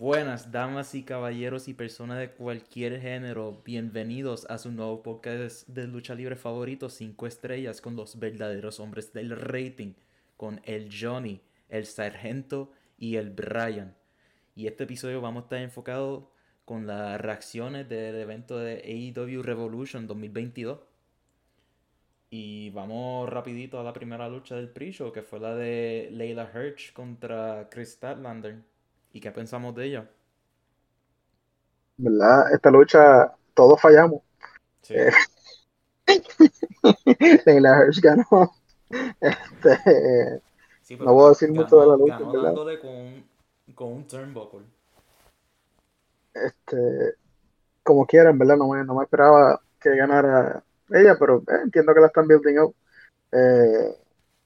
Buenas, damas y caballeros y personas de cualquier género, bienvenidos a su nuevo podcast de lucha libre favorito, 5 estrellas con los verdaderos hombres del rating, con el Johnny, el Sargento y el Brian. Y este episodio vamos a estar enfocado con las reacciones del evento de AEW Revolution 2022. Y vamos rapidito a la primera lucha del pre-show, que fue la de Leyla Hirsch contra Chris Statlander. ¿Y qué pensamos de ella? ¿Verdad? Esta lucha todos fallamos. Sí. Leyla Hirsch ganó. Sí, no voy a decir mucho de la lucha, ganó, ¿verdad? Dándole con un turnbuckle. Como quieran, ¿verdad? No me esperaba que ganara ella, pero entiendo que la están building up.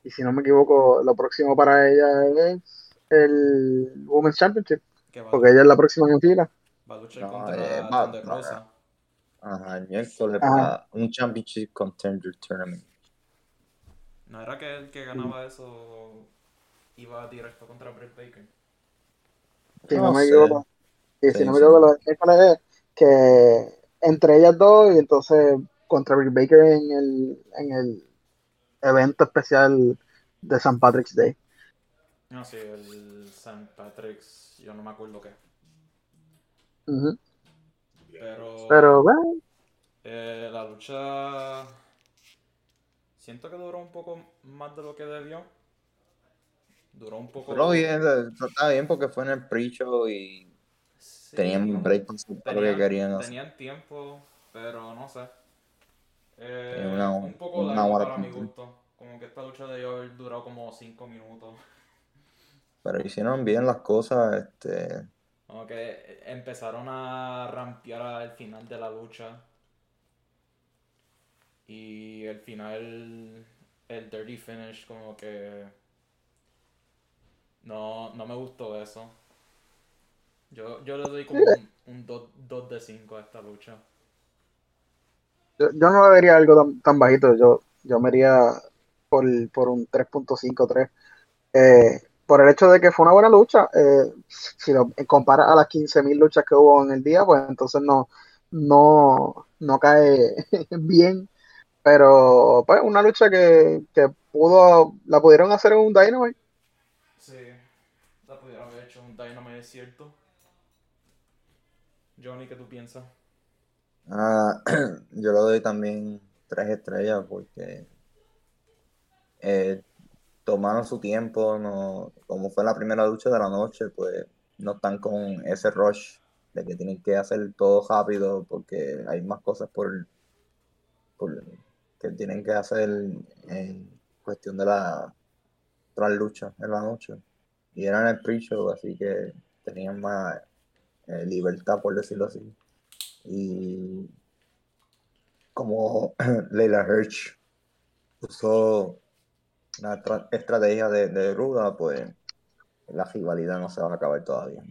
Y si no me equivoco, lo próximo para ella es el Women's Championship, porque ella es la próxima en fila. Va a luchar contra Rosa. Ajá, el miércoles para un Championship Contender Tournament. ¿No era que el que ganaba eso iba directo contra Britt Baker? Si no me equivoco. Y si no me equivoco, lo miércoles es que entre ellas dos, y entonces contra Britt Baker en el evento especial de St. Patrick's Day. No, sí, el St. Patrick's, yo no me acuerdo qué. Uh-huh. Pero bueno. La lucha siento que duró un poco más de lo que debió. Duró un poco. Pero bien, estaba bien porque fue en el pre-show y sí, tenían break con su lo que querían hacer. Tenían tiempo, pero no sé. Un poco largo para mi gusto. Como que esta lucha debió haber durado como 5 minutos. Pero hicieron bien las cosas, Como que empezaron a rampear al final de la lucha. Y al final, el dirty finish, como que... No me gustó eso. Yo le doy como un 2 de 5 a esta lucha. Yo no le daría algo tan bajito. Yo me iría por un 3.53. Por el hecho de que fue una buena lucha, si lo comparas a las 15,000 luchas que hubo en el día, pues entonces no cae bien. Pero pues una lucha que la pudieron hacer en un Dynamite. Sí, la pudieron haber hecho en un Dynamite, es cierto. Johnny, ¿qué tú piensas? Yo le doy también 3 estrellas porque... tomaron su tiempo, no, como fue la primera lucha de la noche, pues no están con ese rush de que tienen que hacer todo rápido porque hay más cosas por que tienen que hacer en cuestión de la tras lucha en la noche. Y eran el pre-show, así que tenían más libertad, por decirlo así. Y como Leyla Hirsch usó la estrategia de Ruda, pues la rivalidad no se va a acabar todavía.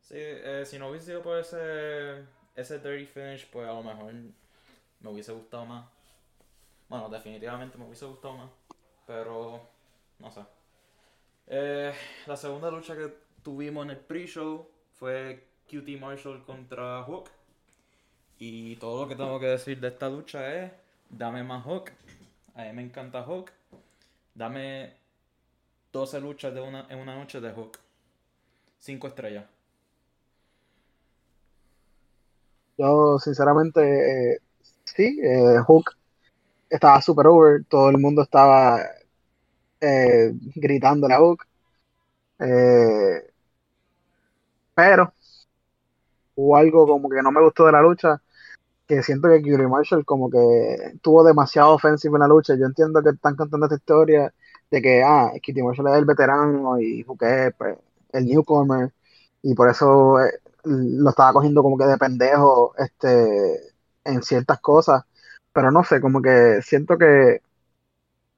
Sí, si no hubiese sido por ese dirty finish, pues a lo mejor me hubiese gustado más. Bueno, definitivamente me hubiese gustado más, pero no sé. La segunda lucha que tuvimos en el pre-show fue QT Marshall contra Hook. Y todo lo que tengo que decir de esta lucha es, dame más Hook. A mí me encanta Hook. Dame 12 luchas en una noche de Hook. 5 estrellas. Yo, sinceramente, sí. Hook estaba super over. Todo el mundo estaba gritándole a Hook. Pero hubo algo como que no me gustó de la lucha, que siento que Curry Marshall como que tuvo demasiado ofensivo en la lucha. Yo entiendo que están contando esta historia de que Kitty Marshall es el veterano y Juqué, pues, el newcomer, y por eso lo estaba cogiendo como que de pendejo en ciertas cosas, pero no sé, como que siento que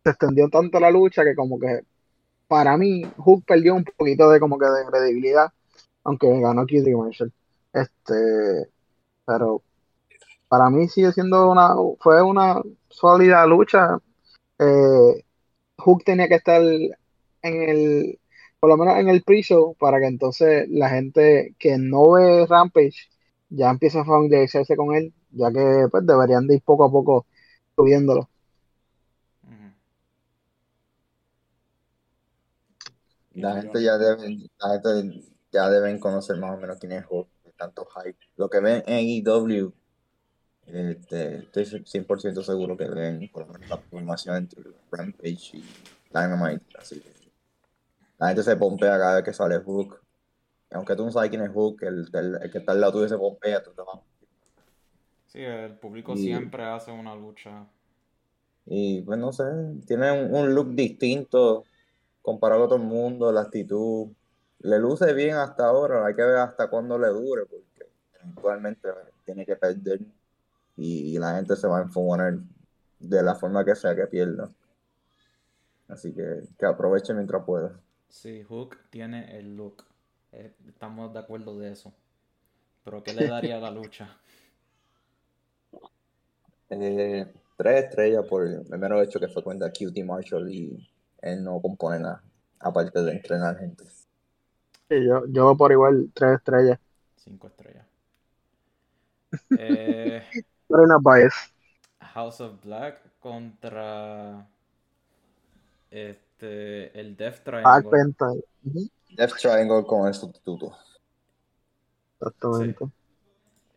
se extendió tanto la lucha que como que para mí Hook perdió un poquito de como que de credibilidad, aunque ganó Kitty Marshall. Pero para mí sigue siendo fue una sólida lucha. Hook tenía que estar en el por lo menos en el pre-show, para que entonces la gente que no ve Rampage ya empiece a familiarizarse con él, ya que pues deberían de ir poco a poco subiéndolo. La gente ya deben conocer más o menos quién es Hook, tanto hype. Lo que ven en AEW, estoy 100% seguro que ven por lo menos la formación entre Rampage y Dynamite. Así que la gente se pompea cada vez que sale Hook. Aunque tú no sabes quién es Hook, el que está al lado tuyo se pompea, tú te vas. Sí, el público siempre hace una lucha. Y pues no sé, tiene un look distinto comparado a todo el mundo, la actitud. Le luce bien hasta ahora, hay que ver hasta cuándo le dure, porque eventualmente tiene que perder y la gente se va a enfogonar de la forma que sea que pierda. Así que aproveche mientras pueda. Sí, Hook tiene el look. Estamos de acuerdo de eso. ¿Pero qué le daría a la lucha? 3 estrellas por el mero hecho que fue cuenta QT Marshall y él no compone nada, aparte de entrenar gente. Sí, yo por igual 3 estrellas. 5 estrellas. Pero una bias. House of Black contra el Death Triangle. Death Triangle con el sustituto. Exactamente. Sí.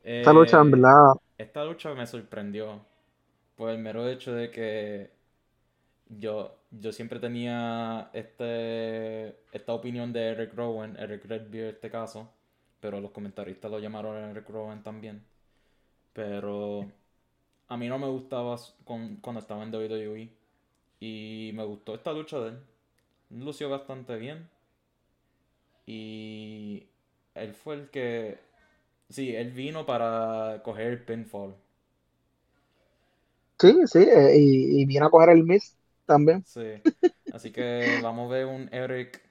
Esta lucha en verdad. Esta lucha me sorprendió por el mero hecho de que yo siempre tenía esta opinión de Eric Rowan, Eric Redbeard en este caso, pero los comentaristas lo llamaron Eric Rowan también. Pero a mí no me gustaba cuando estaba en WWE y me gustó esta lucha de él. Lució bastante bien y él fue el que... Sí, él vino para coger el pinfall. Sí, y vino a coger el miss también. Sí, así que vamos a ver un Eric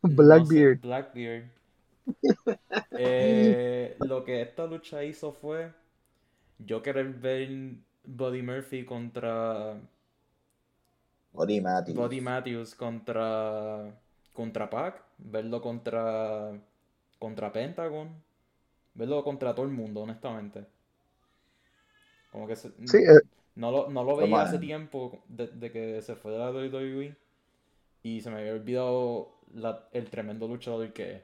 Blackbeard. No sé, Blackbeard. Lo que esta lucha hizo fue yo querer ver Buddy Murphy contra Buddy Matthews contra Pac, verlo contra Pentagon, verlo contra todo el mundo, honestamente. Como que no lo veía hace tiempo de que se fue de la WWE y se me había olvidado el tremendo luchador que es.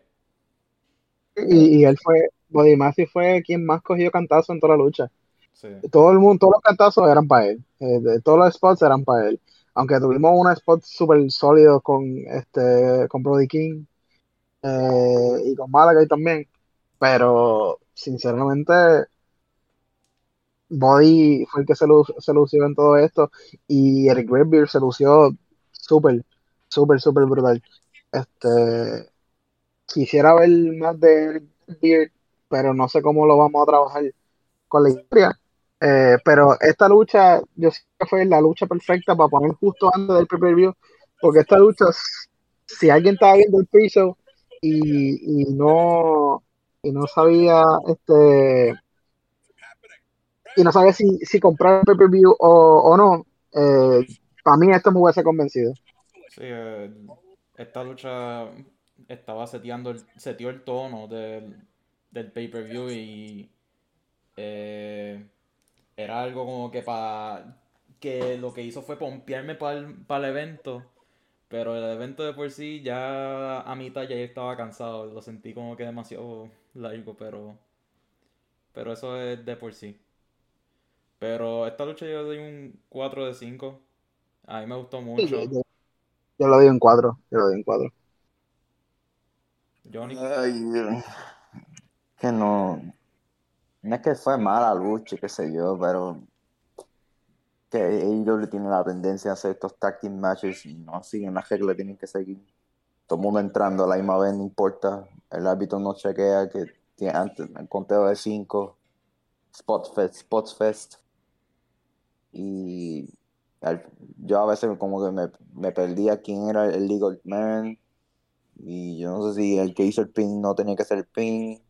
Y él fue, Buddy Matthews fue quien más cogió cantazos en toda la lucha. Sí. Todos los cantazos eran para él. Todos los spots eran para él. Aunque tuvimos un spot súper sólido con Brody King y con Malakai también. Pero, sinceramente, Buddy fue el que se lució en todo esto. Y Eric Redbeard se lució súper, súper, súper brutal. Quisiera ver más de Eric Beard, pero no sé cómo lo vamos a trabajar con la historia. Pero esta lucha, yo sé que fue la lucha perfecta para poner justo antes del pay-per-view, porque esta lucha, si alguien estaba viendo el piso y no sabía si comprar el pay-per-view o no, para mí esto me hubiese convencido. Sí, esta lucha estaba seteó el tono del pay-per-view y era algo como que que lo que hizo fue pompearme para el evento, pero el evento de por sí ya a mitad ya estaba cansado, lo sentí como que demasiado largo, pero eso es de por sí. Pero esta lucha yo doy un 4 de 5, a mí me gustó mucho. Yo lo doy en 4, Johnny. Ay, que no es que fue mala lucha, qué sé yo, pero que AEW tiene la tendencia a hacer estos tag team matches y no siguen las reglas, tienen que seguir todo el mundo entrando a la misma vez, no importa, el árbitro no chequea que tiene antes el conteo de 5, spots fest, y yo a veces como que me perdía quién era el legal man. Y yo no sé si el que hizo el pin no tenía que hacer el pin.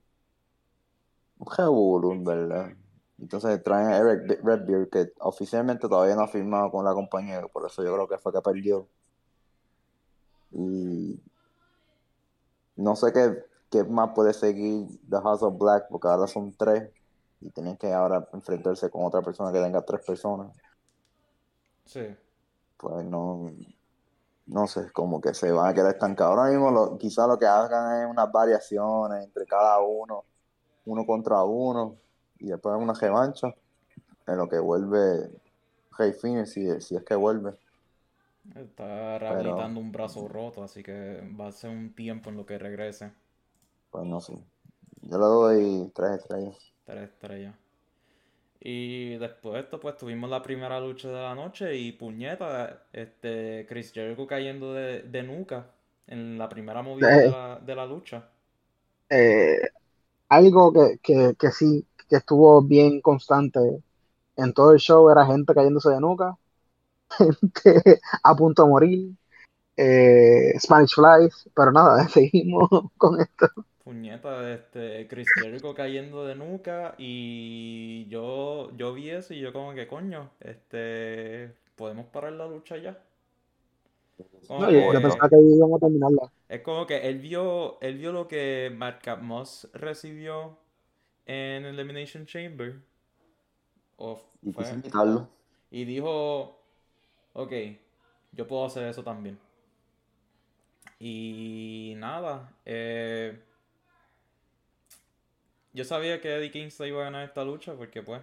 Jebulun, ¿verdad? Entonces traen a Eric Redbeard, que oficialmente todavía no ha firmado con la compañía, por eso yo creo que fue que perdió. Y no sé qué más puede seguir The House of Black, porque ahora son 3 y tienen que ahora enfrentarse con otra persona que tenga 3 personas. Sí. Pues no sé, como que se van a quedar estancados. Ahora mismo quizás lo que hagan es unas variaciones entre cada uno contra uno, y después una revancha en lo que vuelve Rey Phoenix, si es que vuelve. Está rehabilitando un brazo roto, así que va a ser un tiempo en lo que regrese. Pues no sé. Yo le doy 3 estrellas. 3 estrellas. Y después de esto, pues tuvimos la primera lucha de la noche y puñeta, Chris Jericho cayendo de nuca en la primera movida de la lucha. Algo que sí, que estuvo bien constante en todo el show, era gente cayéndose de nuca, gente a punto de morir, Spanish Flies, pero nada, seguimos con esto. Puñeta, Chris Jericho cayendo de nuca, y yo vi eso y yo como que coño, podemos parar la lucha ya. No, yo pensaba que íbamos a terminarla. Es como que él vio lo que Madcap Moss recibió en Elimination Chamber. Y quiso invitarlo. Y dijo, ok, yo puedo hacer eso también. Y nada, yo sabía que Eddie Kingston iba a ganar esta lucha porque pues...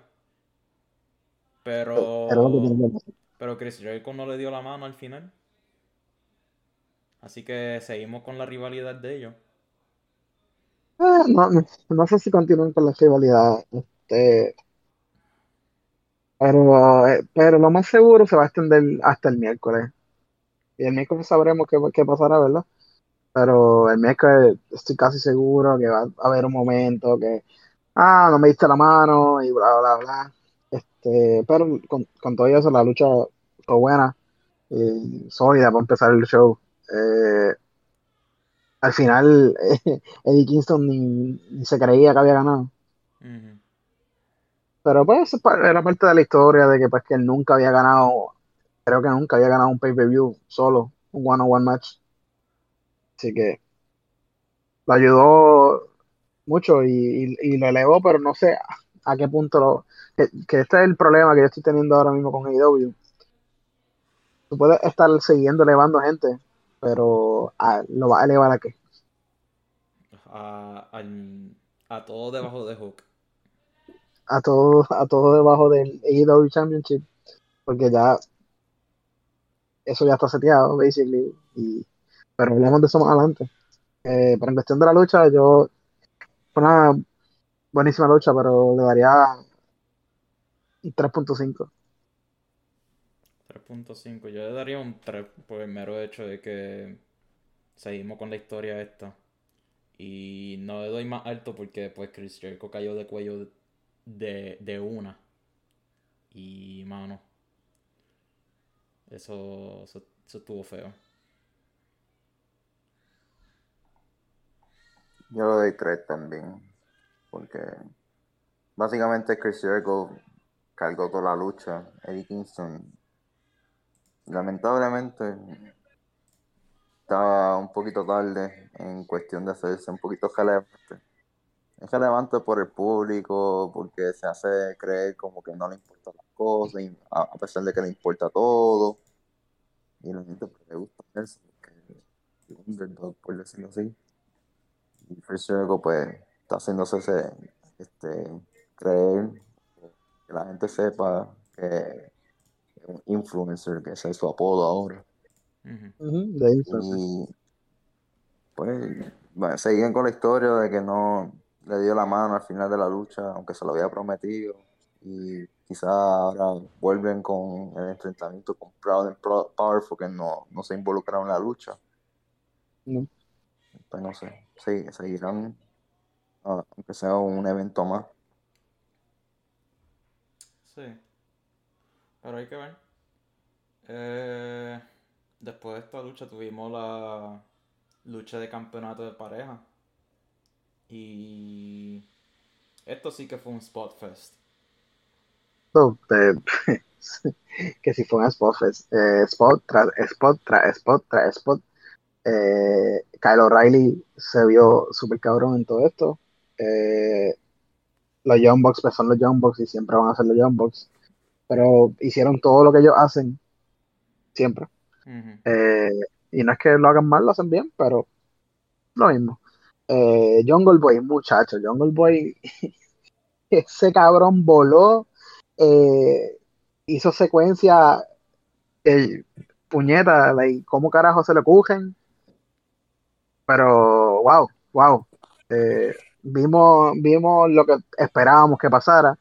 Pero Chris Jericho no le dio la mano al final. Así que seguimos con la rivalidad de ellos. No sé si continúan con la rivalidad. Pero lo más seguro se va a extender hasta el miércoles. Y el miércoles sabremos qué pasará, ¿verdad? Pero el miércoles estoy casi seguro que va a haber un momento que no me diste la mano y bla bla bla. Pero con todo eso la lucha fue buena y sólida para empezar el show. Al final Eddie Kingston ni se creía que había ganado. Uh-huh. Pero pues era parte de la historia de que pues que él nunca había ganado, creo que nunca había ganado un pay-per-view solo, un one-on-one match. Así que lo ayudó mucho y lo elevó, pero no sé a qué punto que este es el problema que yo estoy teniendo ahora mismo con AEW. Tú puedes estar siguiendo elevando gente, pero ¿lo vas a elevar a qué? A todo debajo de Hook. A todo debajo del AEW Championship, porque ya eso ya está seteado, basically, pero hablamos de eso más adelante. Pero en cuestión de la lucha, yo fue una buenísima lucha, pero le daría 3.5. 3.5, yo le daría un 3 por el mero hecho de que seguimos con la historia esta. Y no le doy más alto porque después Chris Jericho cayó de cuello de una. Y mano, eso estuvo feo. Yo le doy 3 también, porque básicamente Chris Jericho cargó toda la lucha. Eddie Kingston, lamentablemente, estaba un poquito tarde en cuestión de hacerse un poquito relevante. Es relevante por el público, porque se hace creer como que no le importan las cosas, y a pesar de que le importa todo. Y la gente le gusta eso, por decirlo así. Y Chris Jericho pues está haciéndose creer, que la gente sepa que es un influencer, que ese es su apodo ahora. Uh-huh. Y pues bueno, seguían con la historia de que no le dio la mano al final de la lucha, aunque se lo había prometido, y quizás ahora vuelven con el enfrentamiento con Proud and Powerful, que no se involucraron en la lucha. No. Pues no sé, sí, seguirán, aunque sea un evento más. Sí, pero hay que ver. Después de esta lucha tuvimos la lucha de campeonato de pareja. Y esto sí que fue un spot fest. No, que sí fue un spot fest. Spot tras spot tras spot tras spot. Kyle O'Reilly se vio súper cabrón en todo esto. Los Young Bucks pues son los Young Bucks y siempre van a ser los Young Bucks, pero hicieron todo lo que ellos hacen siempre. Uh-huh. Y no es que lo hagan mal, lo hacen bien, pero lo mismo. Jungle Boy, muchacho, Jungle Boy ese cabrón voló, hizo secuencia, puñeta, like, ¿cómo carajo se le cogen? Pero wow, vimos lo que esperábamos que pasara,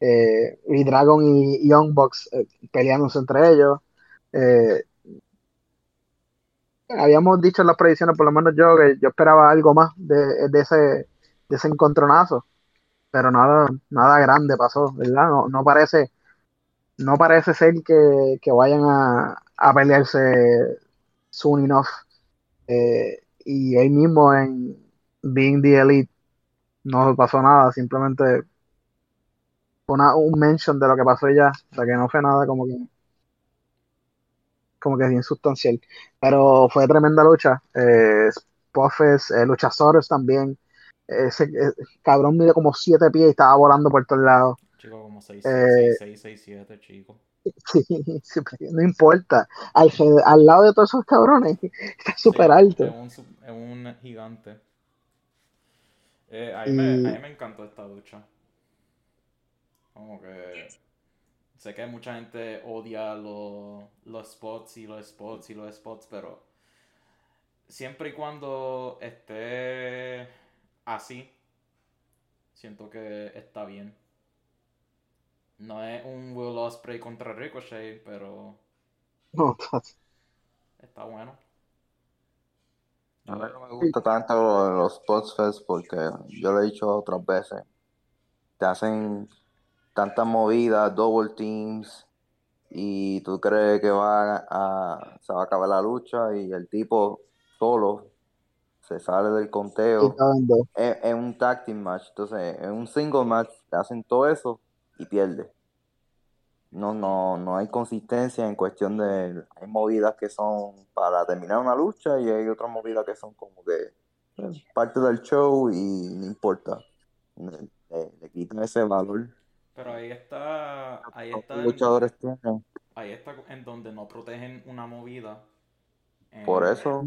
y Dragon y Young Bucks peleándose entre ellos. Habíamos dicho en las predicciones, por lo menos yo, que yo esperaba algo más de ese encontronazo, pero nada grande pasó, ¿verdad? No parece ser que vayan a pelearse soon enough. Y ahí mismo en Being the Elite no pasó nada, simplemente un mention de lo que pasó y ya, o sea que no fue nada como que bien sustancial, pero fue tremenda lucha. Puffes, luchazores también, ese cabrón mide como 7 pies y estaba volando por todos lados, chico, como 6, 7, chico. Sí, no importa, al lado de todos esos cabrones está súper alto, es un gigante. A mí me encantó esta lucha, como que sé que mucha gente odia los spots, pero siempre y cuando esté así, siento que está bien. No es un Will Ospreay contra Ricochet, pero no, está bueno. A mí no me gusta tanto los spots fest porque yo lo he dicho otras veces. Te hacen tantas movidas, double teams, y tú crees que se va a acabar la lucha y el tipo solo se sale del conteo. Es un tag team match, entonces en un single match te hacen todo eso y pierde. No hay consistencia en cuestión de... Hay movidas que son para terminar una lucha y hay otras movidas que son como que parte del show y no importa. Le quitan ese valor. Pero ahí está luchadores tienen. Ahí está en donde no protegen una movida. Por eso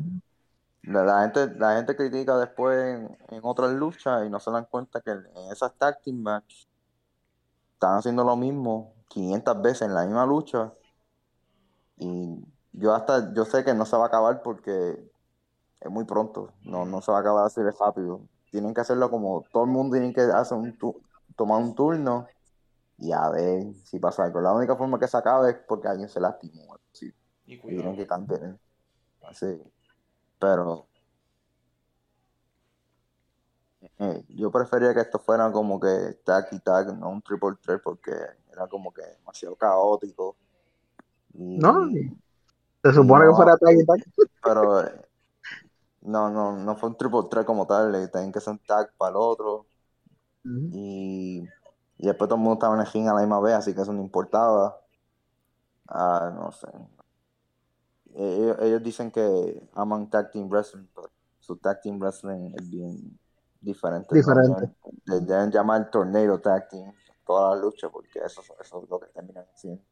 la gente critica después en otras luchas y no se dan cuenta que en esas tag team match están haciendo lo mismo 500 veces en la misma lucha. Y yo sé que no se va a acabar porque es muy pronto. No se va a acabar así de rápido. Tienen que hacerlo como todo el mundo, tienen que hacer tomar un turno y a ver si pasa algo. La única forma que se acabe es porque alguien se lastimó. Sí. Y tienen que cambiar. Así. Pero yo prefería que esto fuera como que tag y tag, no un triple threat, porque era como que demasiado caótico. No, se supone que fuera tag y tag. Pero no fue un triple threat como tal, le tenían que hacer un tag para el otro. Uh-huh. Y después todo el mundo estaba en el ring a la misma vez, así que eso no importaba. No sé. Ellos dicen que aman tag team wrestling, pero su tag team wrestling es bien diferente. ¿No? Deben llamar tornado tag team todas las luchas, porque eso es lo que terminan haciendo.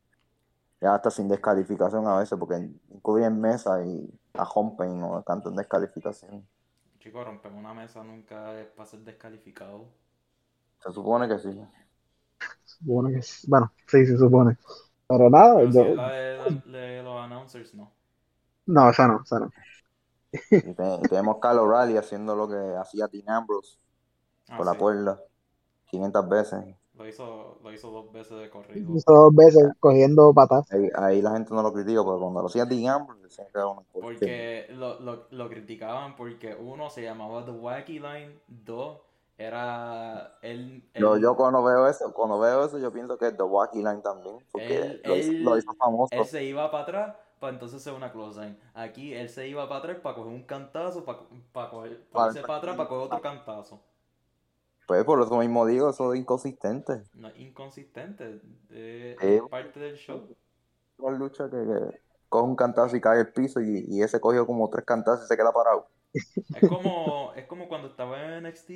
Ya hasta sin descalificación a veces, porque incluyen mesa y la rompen, no tanto en descalificación. Chicos, romper una mesa nunca es para ser descalificado. Se supone que sí. Bueno, sí, se supone. Pero nada. Pero si es la de los announcers, no. No, esa no. Y tenemos Kyle O'Reilly haciendo lo que hacía Dean Ambrose por la puerta 500 veces. Lo hizo 2 veces de corrido. Lo hizo 2 veces cogiendo patas. Ahí la gente no lo critica, pero cuando lo hacía Dean Ambrose decían que era una cosa. Porque lo criticaban porque uno se llamaba The Wacky Line, 2 era el... Yo cuando veo eso yo pienso que es The Wacky Line también, porque lo hizo famoso. Él se iba para atrás para entonces hacer una clothesline. Aquí él se iba para atrás para coger un cantazo, para coger otro cantazo. Pues por eso mismo digo, eso es inconsistente. No es inconsistente, es parte del show. Una lucha que coge un cantazo y cae al piso y ese cogió como 3 cantazos y se queda parado. Es como cuando estaba en NXT,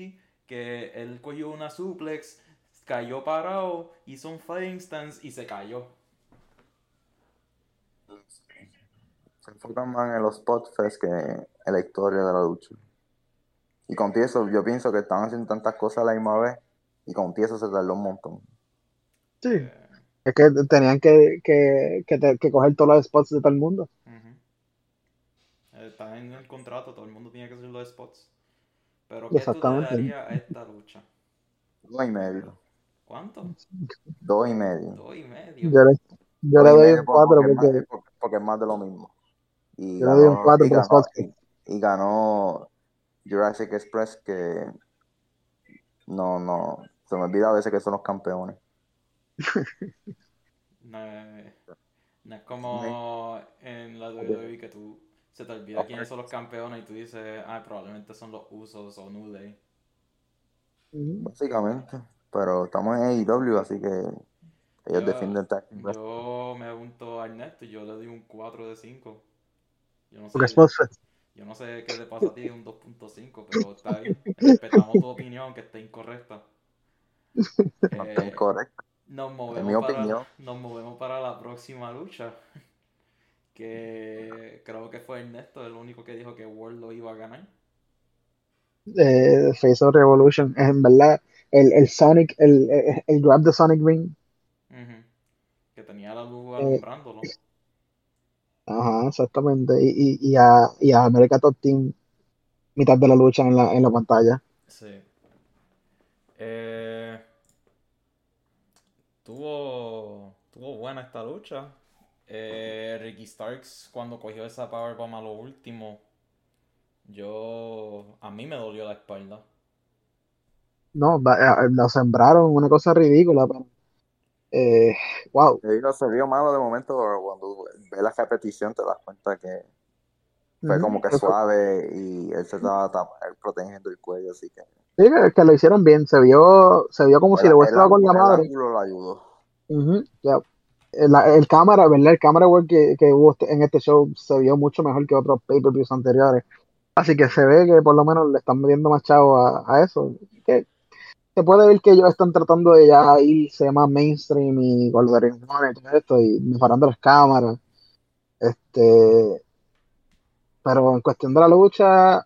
que él cogió una suplex, cayó parado, hizo un flying stance y se cayó. Se enfocan más en los spot fest que en la historia de la lucha. Y con eso, yo pienso que estaban haciendo tantas cosas a la misma vez y con eso se tardó un montón. Sí. Es que tenían que coger todos los spots de todo el mundo. Uh-huh. Está en el contrato, todo el mundo tiene que hacer los spots. Pero ¿qué tú le darías a esta lucha? 2.5. ¿Cuánto? 2.5. 2.5. Yo le doy un 4 porque es más de lo mismo. Y yo le doy un 4 por spots. Y ganó Jurassic Express, que no. Se me olvida a veces que son los campeones. No es como en la WWE que tú se te olvida quiénes son los campeones y tú dices, probablemente son los Usos o New Day. Básicamente, pero estamos en AEW, así que ellos defienden tag. Yo me junto a Ernesto y yo le doy un 4 de 5. Yo no sé qué le pasa a ti, un 2.5, pero está bien. Respetamos tu opinión, aunque esté incorrecta. No está incorrecta. Nos movemos para la próxima lucha, que creo que fue Ernesto el único que dijo que Wardlow iba a ganar. Face of Revolution, en verdad, el Sonic, el grab de Sonic Ring. Uh-huh. Que tenía la luz alumbrándolo. Ajá, exactamente, y a America Top Team, mitad de la lucha en la pantalla. Sí. Tuvo buena esta lucha. Ricky Starks, cuando cogió esa powerbomb a lo último, a mí me dolió la espalda. No, la sembraron, una cosa ridícula. Pero, wow. Se vio malo de momento, pero cuando ves la repetición te das cuenta que fue como que suave y él se estaba protegiendo el cuello, así que... Sí, que lo hicieron bien, se vio como si le hubiera estado con la madre. El ángulo lo ayudó. Uh-huh, yeah. El cámara, ¿verdad? El camera work que hubo en este show se vio mucho mejor que otros pay-per-views anteriores. Así que se ve que por lo menos le están metiendo más chavo a eso. Que se puede ver que ellos están tratando de ya irse más mainstream y con los Ring of Honor y todo esto, y mejorando las cámaras. Pero en cuestión de la lucha,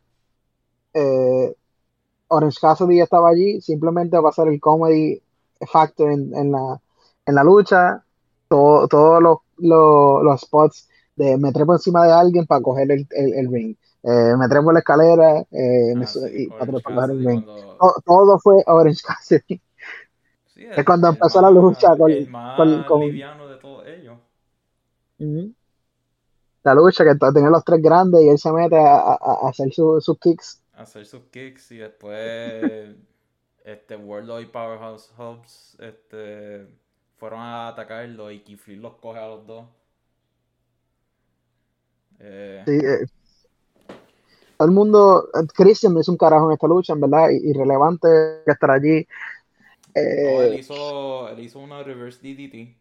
Orange Cassidy ya estaba allí, simplemente va a ser el comedy factor en la lucha. Todos los spots de me trepo encima de alguien para coger el ring, me trepo en la escalera, para coger el ring. Todo fue Orange Cassidy. Sí, es cuando empezó la lucha. Con el liviano de todos ellos. Uh-huh. La lucha que tenía los tres grandes y él se mete a hacer sus kicks. Hacer sus kicks y después Wardlow y Powerhouse Hobbs fueron a atacarlo y Keith Lee los coge a los dos. Sí, todo el mundo, Christian no hizo un carajo en esta lucha, en verdad, irrelevante que estar allí. Él hizo una reverse DDT.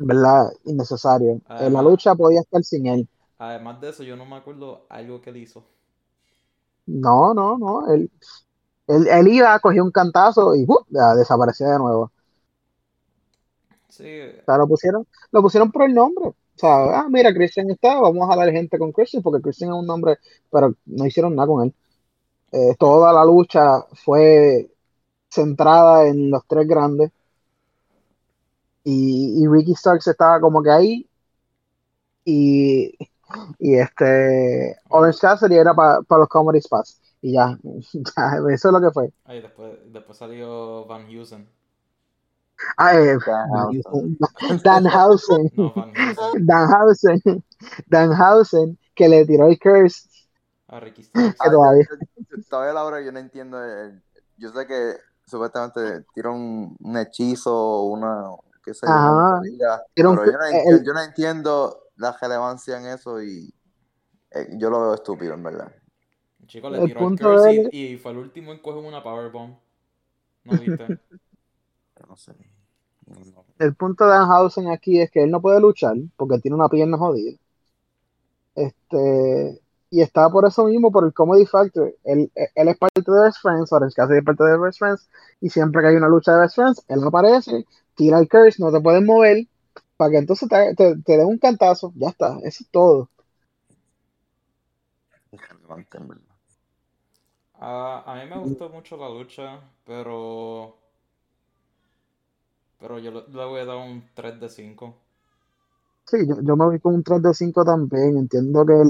En verdad, innecesario. La lucha podía estar sin él. Además de eso, yo no me acuerdo algo que él hizo. No. Él iba, cogió un cantazo y desapareció de nuevo. Sí. O sea, lo pusieron por el nombre. O sea, mira, Christian está, vamos a dar gente con Christian, porque Christian es un nombre, pero no hicieron nada con él. Toda la lucha fue centrada en los tres grandes. Y Ricky Starks estaba como que ahí. Y Orange Cassidy era para los comedy spots. Y ya, eso es lo que fue. Ay, después salió Danhausen. Danhausen, que le tiró el curse a Ricky Starks. Todavía la hora yo no entiendo. Yo sé que supuestamente tiró un hechizo, una... qué sé yo. Pero yo no entiendo la relevancia en eso y yo lo veo estúpido, en verdad. El chico le tiró el curse y fue el último en coger una powerbomb. ¿No viste? No sé. El punto de Danhausen aquí es que él no puede luchar porque tiene una pierna jodida. Y está por eso mismo, por el comedy factor. Él es parte de Best Friends, Orange Cassidy es parte de Best Friends, y siempre que hay una lucha de Best Friends, él aparece, tira el curse, no te pueden mover, para que entonces te den un cantazo. Ya está, eso es todo. A mí me gustó mucho la lucha, pero yo le voy a dar un 3 de 5. Sí, yo me vi con un 3 de 5 también. Entiendo que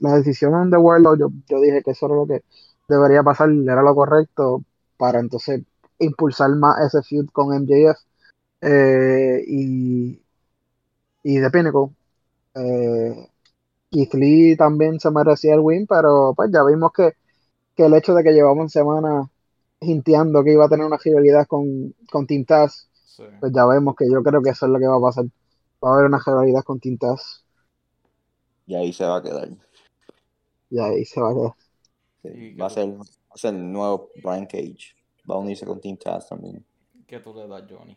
la decisión de Wardlow, yo dije que eso era lo que debería pasar, era lo correcto para entonces impulsar más ese feud con MJF y The Pinnacle. Keith Lee también se merecía el win, pero pues ya vimos que el hecho de que llevamos semanas hinteando que iba a tener una rivalidad con Team Taz, sí. Pues ya vemos que yo creo que eso es lo que va a pasar. Va a haber una rivalidad con Team Taz. Y ahí se va a quedar. Sí, va a ser el nuevo Brian Cage. Va a unirse con Team Taz también. ¿Qué tú le das, Johnny?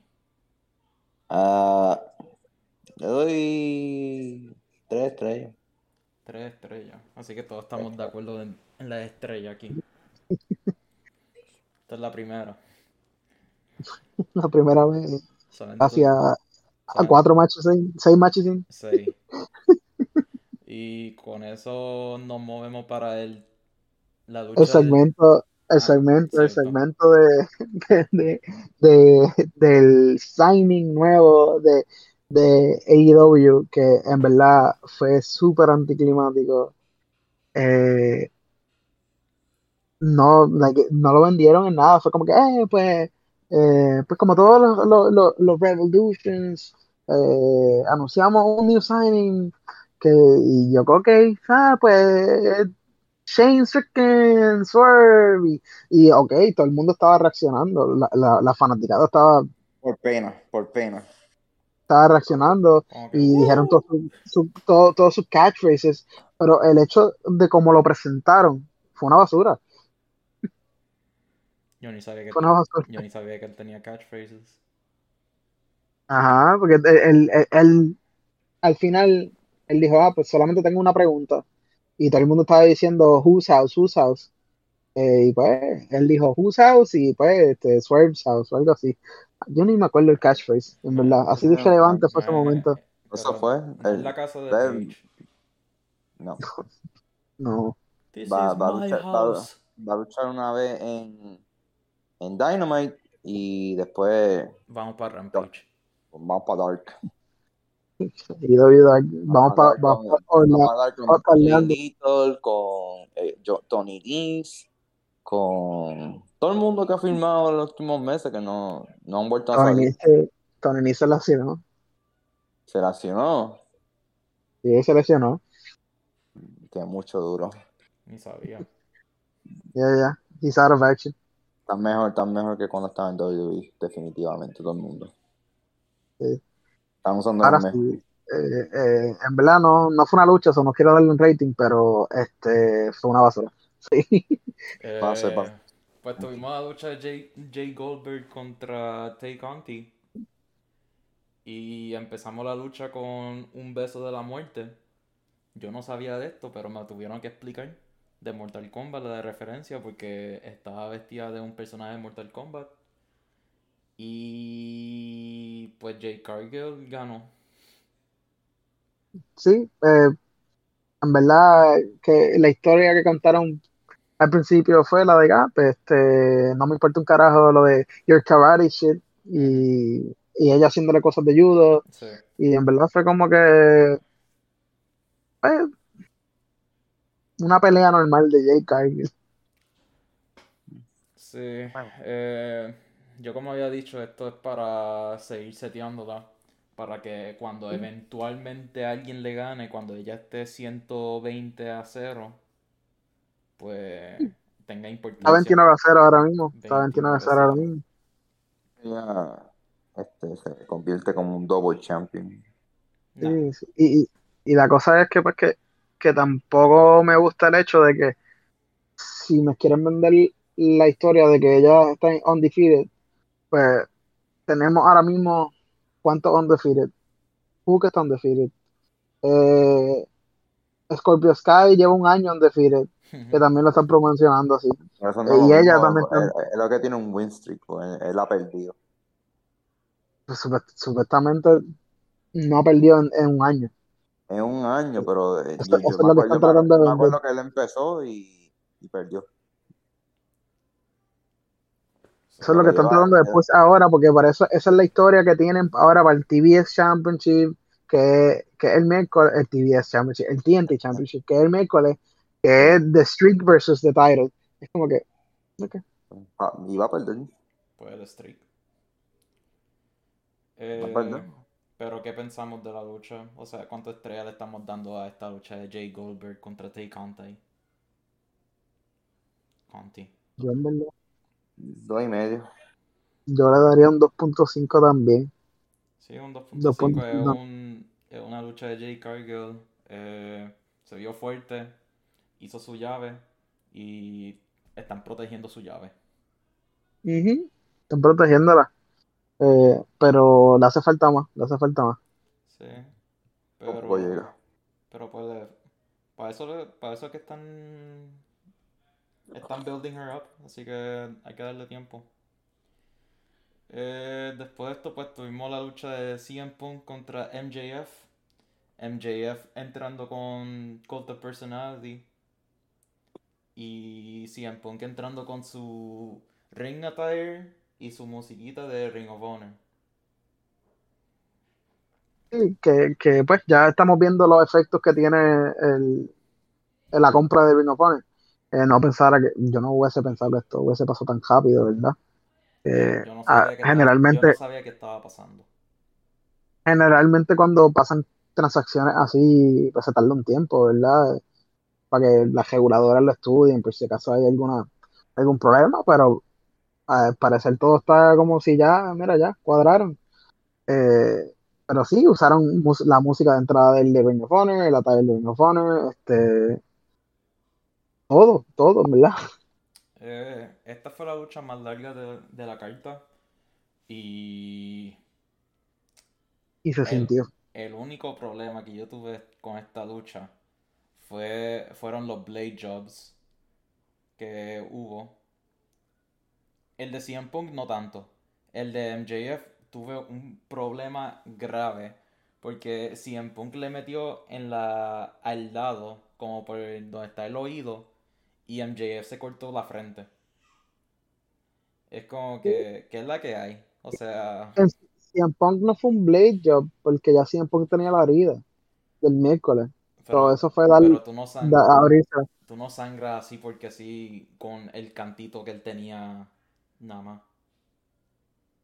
Le doy 3 estrellas. 3 estrellas. Así que todos estamos de acuerdo en las estrellas aquí. Esta es la primera. La primera vez. Hacia... A 4 matches, 6 matches. 6. Y con eso nos movemos para la lucha. El segmento del signing nuevo de AEW, que en verdad fue súper anticlimático. No lo vendieron en nada. Fue como que, pues como todos los Revolutions, anunciamos un new signing y yo creo que pues Shane Strickland, Swerve y okay, todo el mundo estaba reaccionando, la fanaticada estaba por pena estaba reaccionando, okay. Y dijeron todos sus catchphrases, pero el hecho de cómo lo presentaron fue una basura. Yo ni sabía que él tenía catchphrases. Ajá, porque él al final, él dijo, pues solamente tengo una pregunta. Y todo el mundo estaba diciendo, whose house, whose house. Y pues, él dijo, whose house, y pues, Swerve's house, o algo así. Yo ni me acuerdo el catchphrase, en verdad. Así de relevante fue ese momento. ¿Eso fue? La casa de Twitch. No. Va a luchar una vez en Dynamite y después vamos para Rampage. Vamos para Dark. Vamos para Dark con Tony Littles, con Tony Littles, con todo el mundo que ha firmado en los últimos meses que no han vuelto a salir. Tony Littles se lesionó. Sí, se lesionó. Tiene mucho duro. Ni sabía. Yeah. He's out of action. Están mejor que cuando estaban en WWE, definitivamente, todo el mundo. Sí. Están usando ahora los mejores. Sí, en verdad no fue una lucha, no quiero darle un rating, pero fue una basura. Sí. Pues tuvimos la lucha de Jay Goldberg contra Tay Conti. Y empezamos la lucha con un beso de la muerte. Yo no sabía de esto, pero me tuvieron que explicar. De Mortal Kombat, la de referencia, porque estaba vestida de un personaje de Mortal Kombat. Y pues Jay Cargill ganó. Sí, en verdad que la historia que contaron al principio fue la de no me importa un carajo lo de your karate shit y ella haciéndole cosas de judo. Sí. Y en verdad fue como que una pelea normal de Jay Cargill. Sí. Bueno. Yo, como había dicho, esto es para seguir seteándola. Para que cuando eventualmente alguien le gane, cuando ella esté 120-0, pues tenga importancia. Está 29-0 ahora mismo. Ella se convierte como un double champion. Nah. Sí, y la cosa es que pues que tampoco me gusta el hecho de que si me quieren vender la historia de que ella está undefeated, pues tenemos ahora mismo ¿Cuántos undefeated? Hook está undefeated. Scorpio Sky lleva un año undefeated, que también lo están promocionando así. No, y ella no, también está... Es lo que tiene un win streak, pues, él ha perdido. Pues, supuestamente no ha perdido en un año. En un año, pero yo me acuerdo que él empezó y perdió. Eso es lo que están tratando después ahora, porque para eso, esa es la historia que tienen ahora para el TBS Championship, que es el miércoles, el TBS Championship, el TNT Championship, que es el miércoles, que es The Streak versus The Title. Es como que, okay. Ah, y va a perder. Pues el Streak. Pero ¿qué pensamos de la lucha? O sea, ¿cuántas estrellas le estamos dando a esta lucha de Jay Goldberg contra Tay Conti? Yo en verdad 2.5. Yo le daría un 2.5 también. Sí, un 2.5 es una lucha de Jay Cargill. Se vio fuerte, hizo su llave y están protegiendo su llave. Uh-huh. Están protegiéndola. Pero le hace falta más, Sí, pero pues para eso es que están building her up, así que hay que darle tiempo. Después de esto, pues tuvimos la lucha de CM Punk contra MJF. MJF entrando con Cult of Personality y CM Punk entrando con su ring attire y su musiquita de Ring of Honor. Sí, que pues ya estamos viendo los efectos que tiene la compra de Ring of Honor. No pensara que yo no hubiese pensado esto, hubiese pasado tan rápido, ¿verdad? Yo no sabía que estaba pasando. Generalmente cuando pasan transacciones así, pues se tarda un tiempo, ¿verdad? Para que las reguladoras lo estudien, por si acaso hay algún problema, pero al parecer todo está como si ya cuadraron. Pero sí, usaron la música de entrada del de Ring of Honor, el ataque del Ring of Honor, Todo, ¿verdad? Esta fue la lucha más larga de la carta. Y se sintió. El único problema que yo tuve con esta lucha fueron los blade jobs que hubo. El de CM Punk no tanto. El de MJF tuve un problema grave porque CM Punk le metió al lado, como por donde está el oído, y MJF se cortó la frente. Es como que es la que hay. O sea... CM Punk no fue un blade job, porque ya CM Punk tenía la herida del miércoles. Todo eso fue tú no sangras así porque así, con el cantito que él tenía, nada más.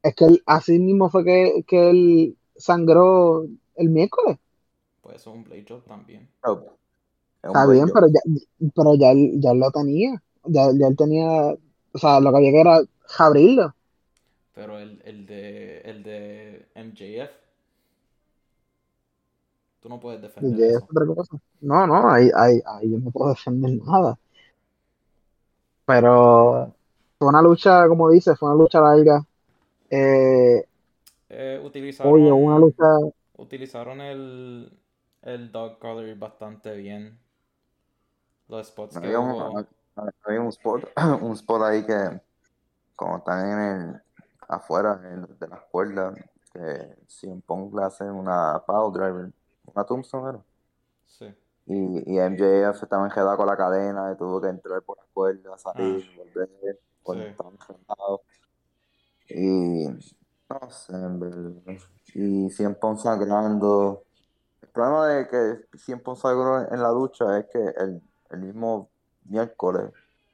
Es que así mismo fue que él sangró el miércoles. Pues eso es un blade job también. Okay. Está bien, pero ya lo tenía. Ya él tenía... O sea, lo que había que era abrirlo. Pero el de MJF... Tú no puedes defender eso. No, ahí yo no puedo defender nada. Pero... Fue una lucha, como dices, fue una lucha larga. Utilizaron el dog collar bastante bien. Los spots que había un spot ahí que como están afuera de las cuerdas, que si un Punk le hacen una power driver, una tombstone, ¿verdad? Sí. Y MJF estaba enredado con la cadena y tuvo que entrar por las cuerdas, salir, volver, cuando estaba enredado. Y no sé, en verdad. Y CM Punk sangrando. El problema de que CM Punk sangró en la ducha es que el mismo miércoles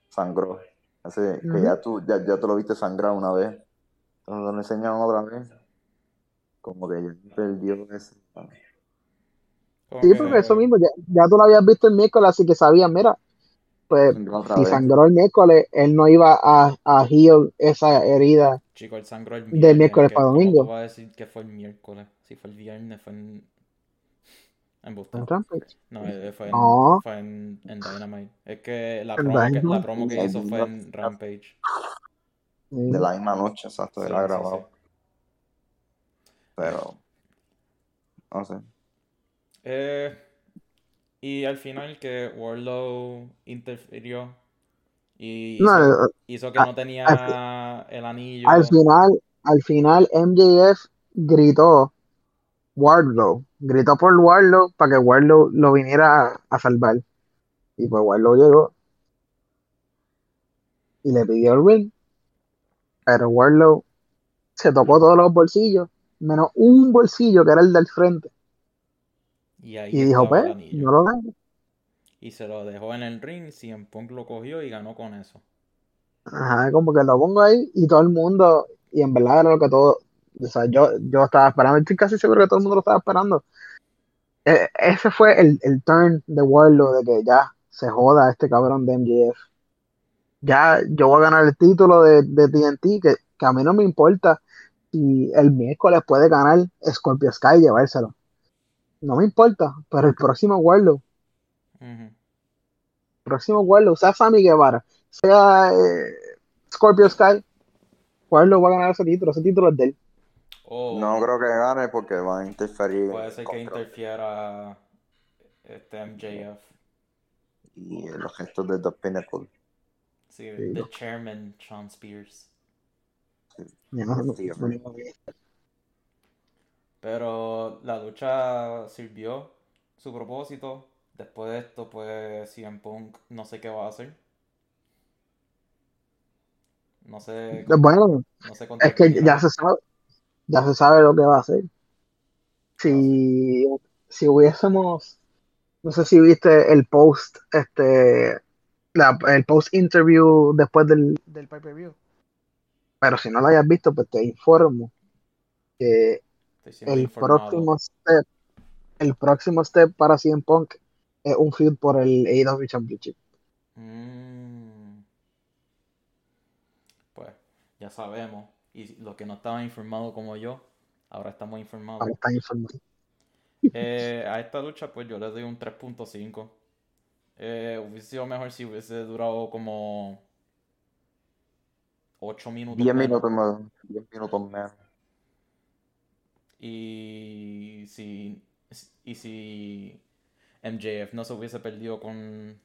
sangró. Así que ya tú lo viste sangrar una vez. Entonces lo enseñaron otra vez. Como que ya perdió ese. Sí, porque eso mismo, ya tú lo habías visto el miércoles, así que sabías, mira, pues si sangró el miércoles, él no iba a heal esa herida. Chico, él sangró el miércoles. Del miércoles para domingo. ¿Cómo te vas a decir que fue el miércoles? Si fue el viernes, fue en Boston. No, fue en Dynamite. Es que la promo que hizo fue en Rampage. De la misma noche, exacto, era grabado. Sí. Pero no sé. Y al final que Wardlow interfirió y hizo que no tenía el anillo. Al final MJF gritó Wardlow. Gritó por Wardlow para que Wardlow lo viniera a salvar. Y pues Wardlow llegó y le pidió el ring. Pero Wardlow se tocó todos los bolsillos, menos un bolsillo que era el del frente. Y dijo, pues, no lo gano. Y se lo dejó en el ring, CM Punk lo cogió y ganó con eso. Ajá, como que lo pongo ahí y todo el mundo, y en verdad era lo que todo, o sea, yo estaba esperando, estoy casi seguro que todo el mundo lo estaba esperando. Ese fue el turn de Wardlow, de que ya se joda este cabrón de MJF. Ya yo voy a ganar el título de TNT, que a mí no me importa si el miércoles puede ganar Scorpio Sky y llevárselo. No me importa, pero el próximo Wardlow. Uh-huh. El próximo Wardlow, sea Sammy Guevara, sea Scorpio Sky, Wardlow va a ganar ese título. Ese título es de él. Oh. No creo que gane porque va a interferir. Puede ser que interfiera este MJF. Y los gestos de The Pinnacle. Sí, The Chairman, Sean Spears. Sí. No. Pero la lucha sirvió su propósito. Después de esto, pues CM Punk no sé qué va a hacer. No sé. Bueno, no sé, es que ya se sabe lo que va a hacer. Si hubiésemos, no sé si viste el post, el post interview después del pay-per-view. Pero si no lo hayas visto, pues te informo que el próximo step para CM Punk es un feud por el AEW Championship. Pues ya sabemos. Y los que no estaban informados como yo, ahora estamos informados. Ahora están informados. A esta lucha pues yo le doy un 3.5. Hubiese sido mejor si hubiese durado como 8 minutos. 10 minutos menos. Y si MJF no se hubiese perdido con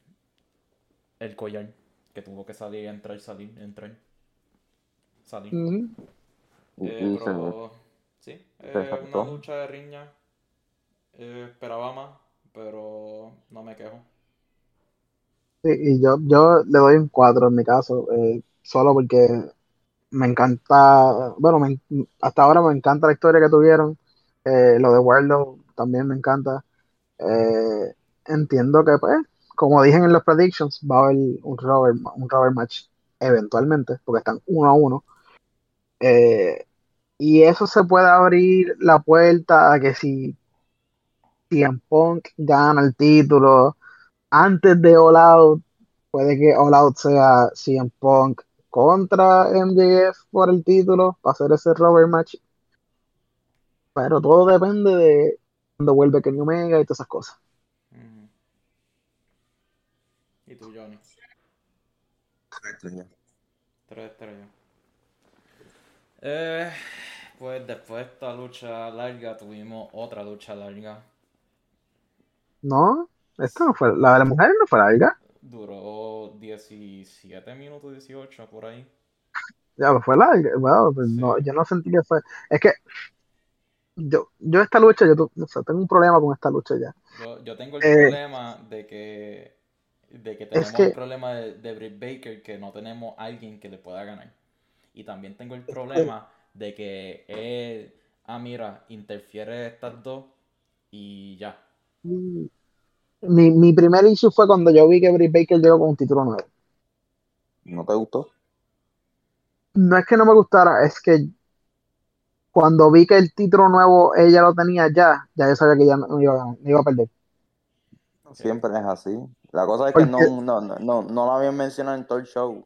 el collar, que tuvo que salir, entrar. Uh-huh. Pero, sí, una lucha de riña. Esperaba más, pero no me quejo. Sí, y yo le doy un 4 en mi caso, solo porque me encanta, hasta ahora me encanta la historia que tuvieron. Lo de Wardlow también me encanta. Entiendo que, pues, como dije en los predictions, va a haber un rubber match eventualmente, porque están 1-1. Y eso se puede abrir la puerta a que si CM Punk gana el título antes de All Out, puede que All Out sea CM Punk contra MJF por el título, para hacer ese rubber match. Pero todo depende de cuando vuelve Kenny Omega y todas esas cosas. ¿Y tú, Johnny? 3 estrellas. 3 estrellas. Pues después de esta lucha larga, tuvimos otra lucha larga. ¿No? ¿Esta no fue? ¿La de las mujeres no fue larga? Duró 17 minutos, 18, por ahí. Ya, pues fue larga. Bueno, pues sí. No, yo no sentí que fue... Es que... Yo esta lucha, tengo un problema con esta lucha ya. Yo tengo el problema de que tenemos el problema de Britt Baker, que no tenemos alguien que le pueda ganar. Y también tengo el problema de que él, interfiere estas dos y ya. Mi primer issue fue cuando yo vi que Britt Baker llegó con un título nuevo. ¿No te gustó? No es que no me gustara, es que... Cuando vi que el título nuevo ella lo tenía ya yo sabía que ya no iba a perder. Siempre es así. La cosa es que no la habían mencionado en todo el show.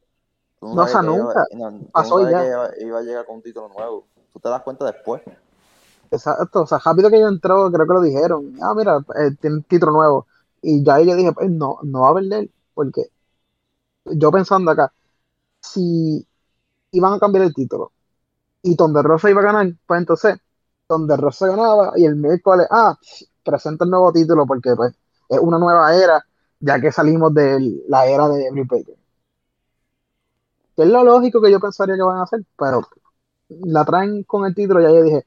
No, o sea, nunca. Pasó ya. Que iba a llegar con un título nuevo. Tú te das cuenta después. Exacto. O sea, rápido que yo entró, creo que lo dijeron. Ah, mira, tiene un título nuevo. Y ya ahí yo dije, pues no va a perder. Porque yo pensando acá, si iban a cambiar el título y donde Rosa iba a ganar, pues entonces donde Rosa ganaba, y el miércoles, presenta el nuevo título, porque pues es una nueva era, ya que salimos de la era de Britt Baker. Que es lo lógico que yo pensaría que van a hacer, pero la traen con el título, ya yo dije,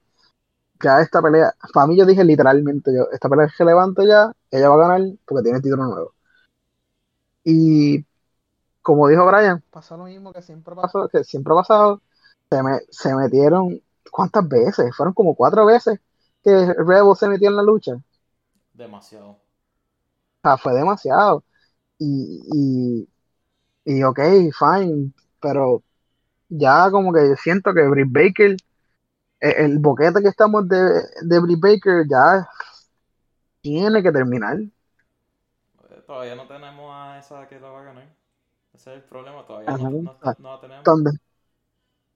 ya esta pelea, para mí yo dije literalmente, yo, esta pelea es relevante ya, ella va a ganar porque tiene el título nuevo. Y como dijo Brian, pasó lo mismo que siempre pasó, que siempre ha pasado, se metieron, ¿cuántas veces? Fueron como 4 veces que Rebel se metió en la lucha. Demasiado. O sea, fue demasiado. Y ok, fine, pero ya como que yo siento que Britt Baker, el boquete que estamos de Britt Baker ya tiene que terminar. Todavía no tenemos a esa que la va a ganar. Ese es el problema, todavía no la tenemos.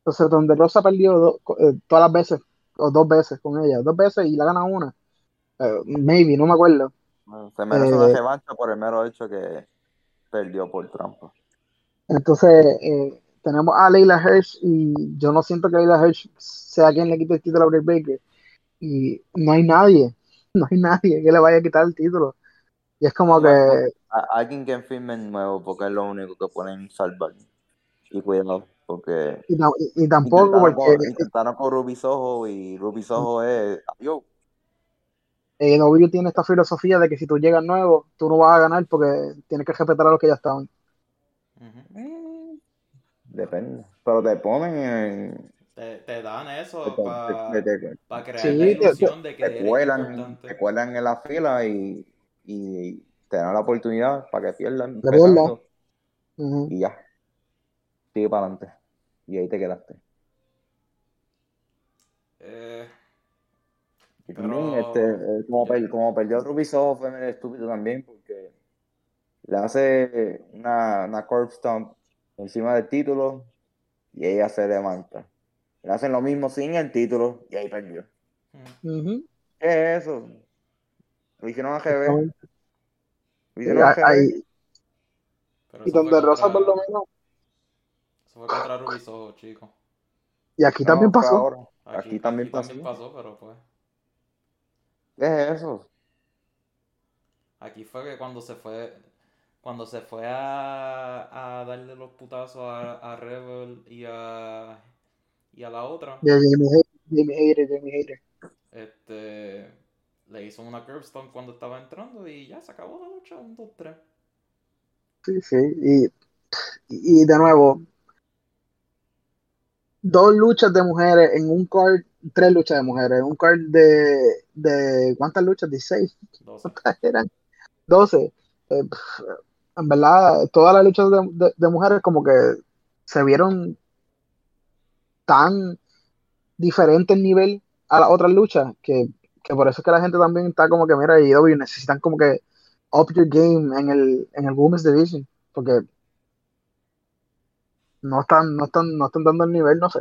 Entonces, donde Rosa perdió todas las veces, o 2 veces con ella, 2 veces y la gana una. Maybe, no me acuerdo. Se merece una revancha por el mero hecho que perdió por trampa. Entonces, tenemos a Leyla Hirsch y yo no siento que Leyla Hirsch sea quien le quite el título a Britt Baker. Y no hay nadie que le vaya a quitar el título. Y es como que... Alguien que firme el nuevo, porque es lo único que pueden salvar. Y cuidado, porque... Y tampoco porque... Intentaron con Ruby Soho, y Ruby Soho es... Adiós. AEW tiene esta filosofía de que si tú llegas nuevo, tú no vas a ganar porque tienes que respetar a los que ya estaban. Depende. Pero te ponen en... Te dan eso para crear la ilusión de que te cuelan en la fila y te dan la oportunidad para que pierdan. Y ya. Sigue para adelante. Y ahí te quedaste. Y también, pero... como perdió Ruby Soho fue medio estúpido también, porque le hace una curb stomp encima del título y ella se levanta. Le hacen lo mismo sin el título y ahí perdió. ¿Qué es eso? Lo hicieron a GB. Y donde Rosa por lo menos. Eso fue contra Ruby Soho, chico. Y aquí también pasó. Aquí también pasó, pero pues. ¿Qué es eso? Aquí fue que cuando se fue a darle los putazos a Rebel y a la otra. Jimmy Hater. Le hizo una curbstone cuando estaba entrando y ya se acabó la lucha, 1, 2, 3. Sí, y de nuevo, 2 luchas de mujeres en un card. 3 luchas de mujeres, un card de ¿cuántas luchas? 16. 12. Eran 12. En verdad, todas las luchas de mujeres como que se vieron tan diferente el nivel a las otras luchas, que por eso es que la gente también está como que, mira, AEW necesitan como que up your game en el Women's Division, porque no están dando el nivel, no sé.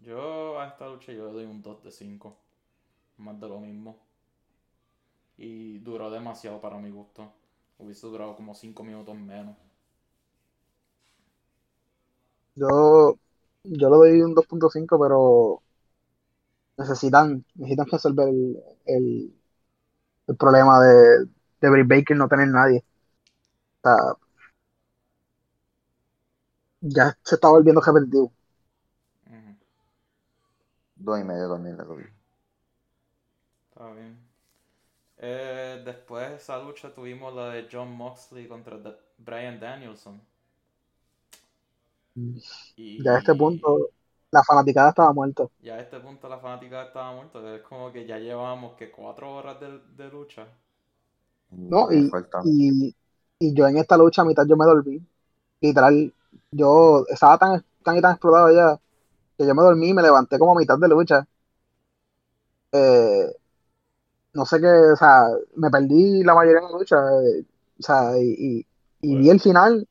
Yo a esta lucha yo le doy un 2 de 5, más de lo mismo, y duró demasiado para mi gusto, hubiese durado como 5 minutos menos. Yo le doy un 2.5, pero necesitan resolver el problema de Britt Baker no tener nadie. O sea, ya se está volviendo repetitivo. 2.5 también la cubrí. Está bien. Después de esa lucha tuvimos la de Jon Moxley contra Bryan Danielson. Ya a este punto la fanaticada estaba muerta. Es como que ya llevamos 4 horas de lucha. No, y yo en esta lucha a mitad yo me dormí. Literal, yo estaba tan explotado ya, que yo me dormí y me levanté como a mitad de lucha. No sé qué, o sea, me perdí la mayoría de la lucha. O sea, y bueno, vi el final.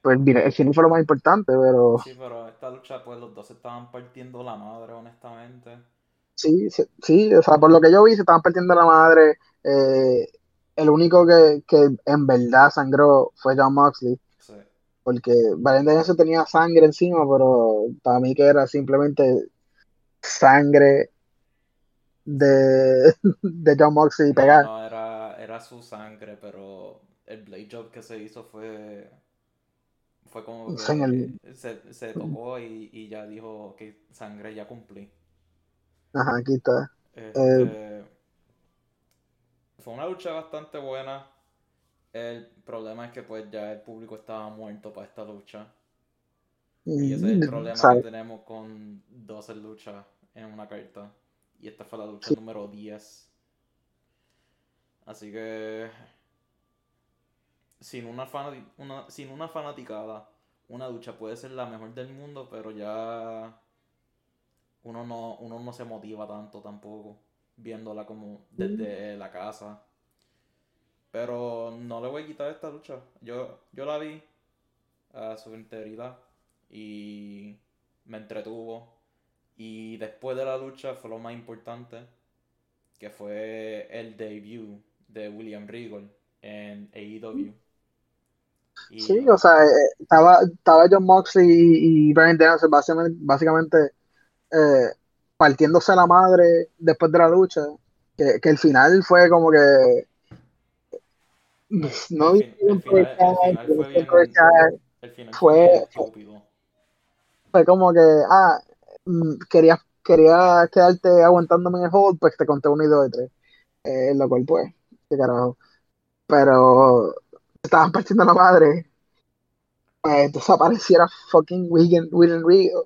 Pues el final fue lo más importante, pero... Sí, pero esta lucha, pues los dos se estaban partiendo la madre, honestamente. Sí, o sea, por lo que yo vi, se estaban partiendo la madre. El único que en verdad sangró fue Jon Moxley. Porque Brian Danielson tenía sangre encima, pero para mí que era simplemente sangre de John Moxley pegada. No, era su sangre, pero el blade job que se hizo fue como que se tocó y ya dijo que sangre, ya cumplí. Ajá, aquí está. Fue una lucha bastante buena. El problema es que pues ya el público estaba muerto para esta lucha. Y ese es el problema que tenemos con 12 luchas en una carta. Y esta fue la lucha número 10. Así que sin una fanaticada, una lucha puede ser la mejor del mundo, pero ya uno no se motiva tanto tampoco, viéndola como desde la casa. Pero no le voy a quitar esta lucha. Yo la vi a su integridad y me entretuvo. Y después de la lucha fue lo más importante, que fue el debut de William Regal en AEW. Y sí, o sea, estaba John Moxley y Bryan Danielson básicamente partiéndose la madre después de la lucha. Que el final fue como que... No vi un fue estúpido. Fue como que, querías quedarte aguantándome en el hold, pues te conté 1 y 2 de 3. Lo cual pues, qué carajo. Pero estaban partiendo la madre. Entonces apareciera fucking William Regal,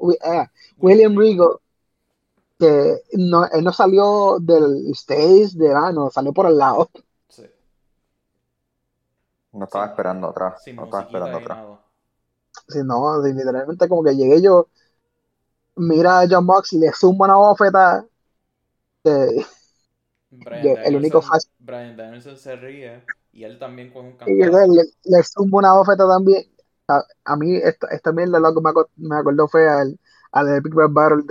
que no, él no salió del stage de mano, salió por el lado. No estaba esperando atrás. No estaba esperando atrás. Sí, no, literalmente como que llegué yo, mira a John Moxley, le zumba una bofeta. El único fácil. Bryan Danielson se ríe y él también con un campeón. Y le zumba una bofeta también. A mí, esta mierda lo que me acordó fue al Epic Rap Battle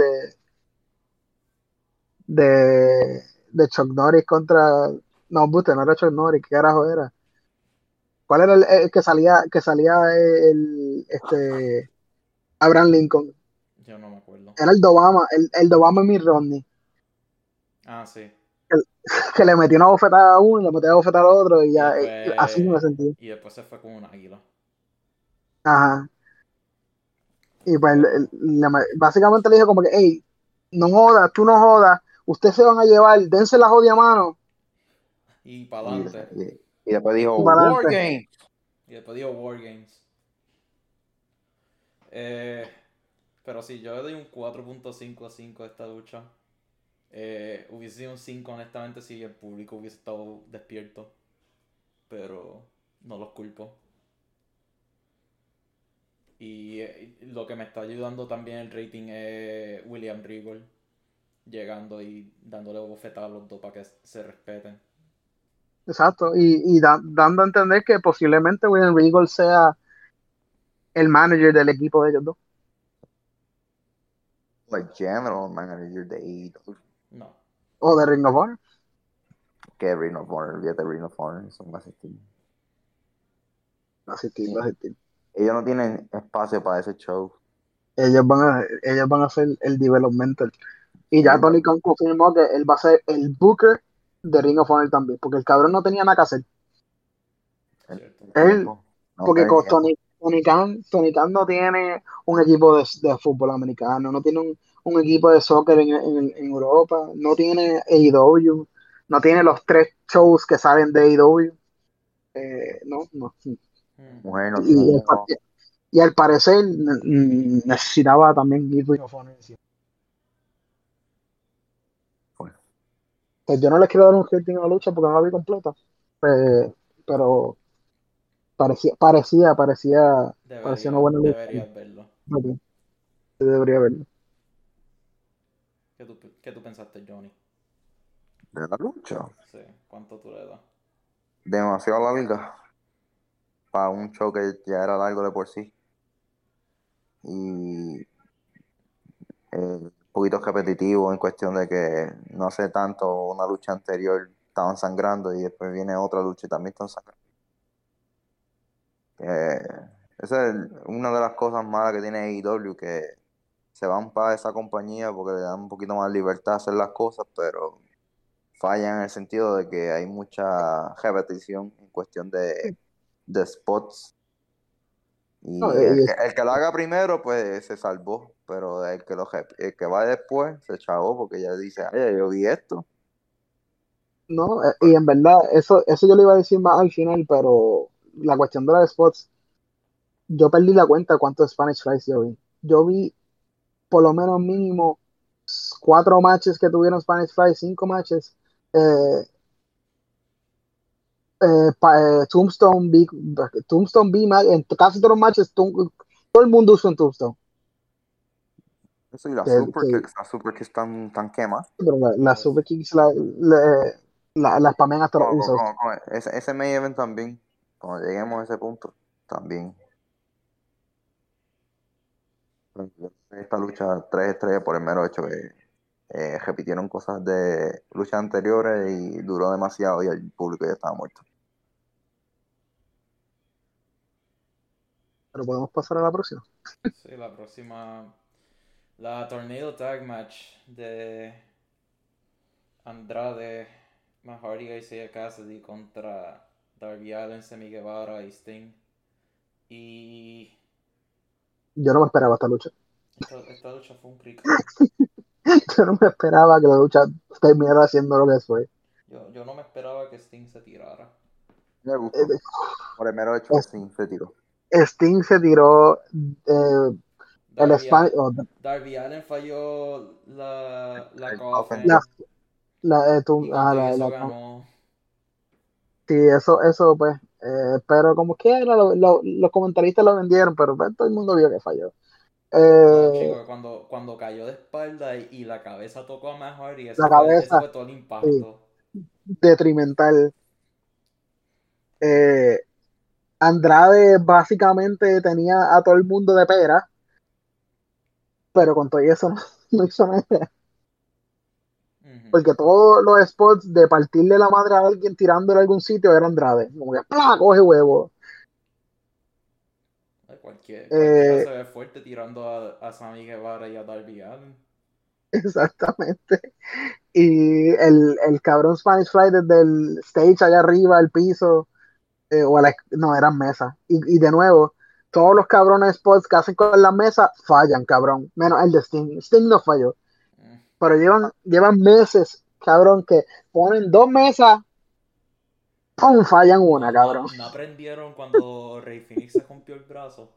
de Chuck Norris contra. No, Buster, no era Chuck Norris, ¿qué carajo era? ¿Cuál era el que salía Abraham Lincoln? Yo no me acuerdo. Era el de Obama, el de Obama y Mitt Romney. Ah, sí. Que le metió una bofetada a uno, le metió una bofetada al otro y ya después, así me sentí. Y después se fue con un águila. Ajá. Y pues básicamente le dijo como que, hey, no jodas, tú no jodas, ustedes se van a llevar, dense la jodida mano. Y para adelante. Y después dijo War Games. Pero sí, yo le doy un 4.55 a esta lucha. Hubiese sido un 5 honestamente si el público hubiese estado despierto. Pero no los culpo. Y lo que me está ayudando también el rating es William Regal llegando y dándole bofetadas a los dos para que se respeten. Exacto, y dando a entender que posiblemente William Regal sea el manager del equipo de ellos dos. Like general manager de AEW. No. O de Ring of Honor. Que Ring of Honor, olvídate de Ring of Honor, son más estilo. Más estilo. Ellos no tienen espacio para ese show. Ellos van a hacer el developmental. Y ya Tony Khan confirmó que él va a ser el booker de Ring of Honor también, porque el cabrón no tenía nada que hacer. Él, porque Tony Khan no tiene un equipo de fútbol americano, no tiene un equipo de soccer en Europa, no tiene AEW, no tiene los 3 shows que salen de AEW. No. Bueno, y al parecer necesitaba también ir Ring of Honor. Yo no les quiero dar un rating a la lucha porque no la vi completa, pero parecía una buena lucha. Deberías verlo. Okay. Debería verlo. ¿Qué tú pensaste, Johnny? ¿De la lucha? Sí, ¿cuánto tú le das? Demasiado larga para un show que ya era largo de por sí. Y... poquito repetitivo en cuestión de que no hace tanto una lucha anterior estaban sangrando y después viene otra lucha y también están sangrando. Esa es una de las cosas malas que tiene AEW, que se van para esa compañía porque le dan un poquito más libertad a hacer las cosas, pero fallan en el sentido de que hay mucha repetición en cuestión de spots. Y no, el que lo haga primero, pues se salvó, pero el que va después se chavó porque ya dice, ay, yo vi esto. No, y en verdad, eso yo le iba a decir más al final, pero la cuestión de los spots, yo perdí la cuenta de cuántos Spanish Flies yo vi. Yo vi por lo menos mínimo 4 matches que tuvieron Spanish Flies, 5 matches. Tombstone B, en casi todos los matches, todo el mundo usó un Tombstone. Eso y las Super Kicks están quemas. Las Super Kicks las spamean hasta los usos. Ese main event también, cuando lleguemos a ese punto, también. Esta lucha 3-3 por el mero hecho que repitieron cosas de luchas anteriores y duró demasiado y el público ya estaba muerto. Pero podemos pasar a la próxima. Sí, la próxima. La Tornado Tag Match de Andrade, Mahardy Garcia Cassidy contra Darby Allin, Semi Guevara y Sting. Y... yo no me esperaba esta lucha. Esta lucha fue un crico. Yo no me esperaba que la lucha terminara haciendo lo que fue. Yo no me esperaba que Sting se tirara. Me gustó. Por el mero hecho, Sting se tiró. Sting se tiró. Darby Allin falló la coffin. Sí, eso pues. Pero como quiera, los comentaristas lo vendieron, pero pues, todo el mundo vio que falló. Chico, cuando cayó de espalda y la cabeza tocó a Matt Hardy, eso fue todo el impacto. Sí, detrimental. Andrade básicamente tenía a todo el mundo de pera, pero con todo eso no hizo nada. Uh-huh. Porque todos los spots de partirle la madre a alguien tirándole a algún sitio era Andrade. Como que ¡plá! Coge huevo. Cualquiera se ve fuerte tirando a Sammy Guevara y a Darby Allin. Exactamente. Y el cabrón Spanish Fly desde el stage allá arriba, al piso, no, eran mesas. Y de nuevo, todos los cabrones spots que hacen con las mesas fallan, cabrón. Menos el de Sting. Sting no falló. Pero llevan meses, cabrón, que ponen 2 mesas, ¡pum! Fallan una, cabrón. No aprendieron cuando Rey Fénix se rompió el brazo.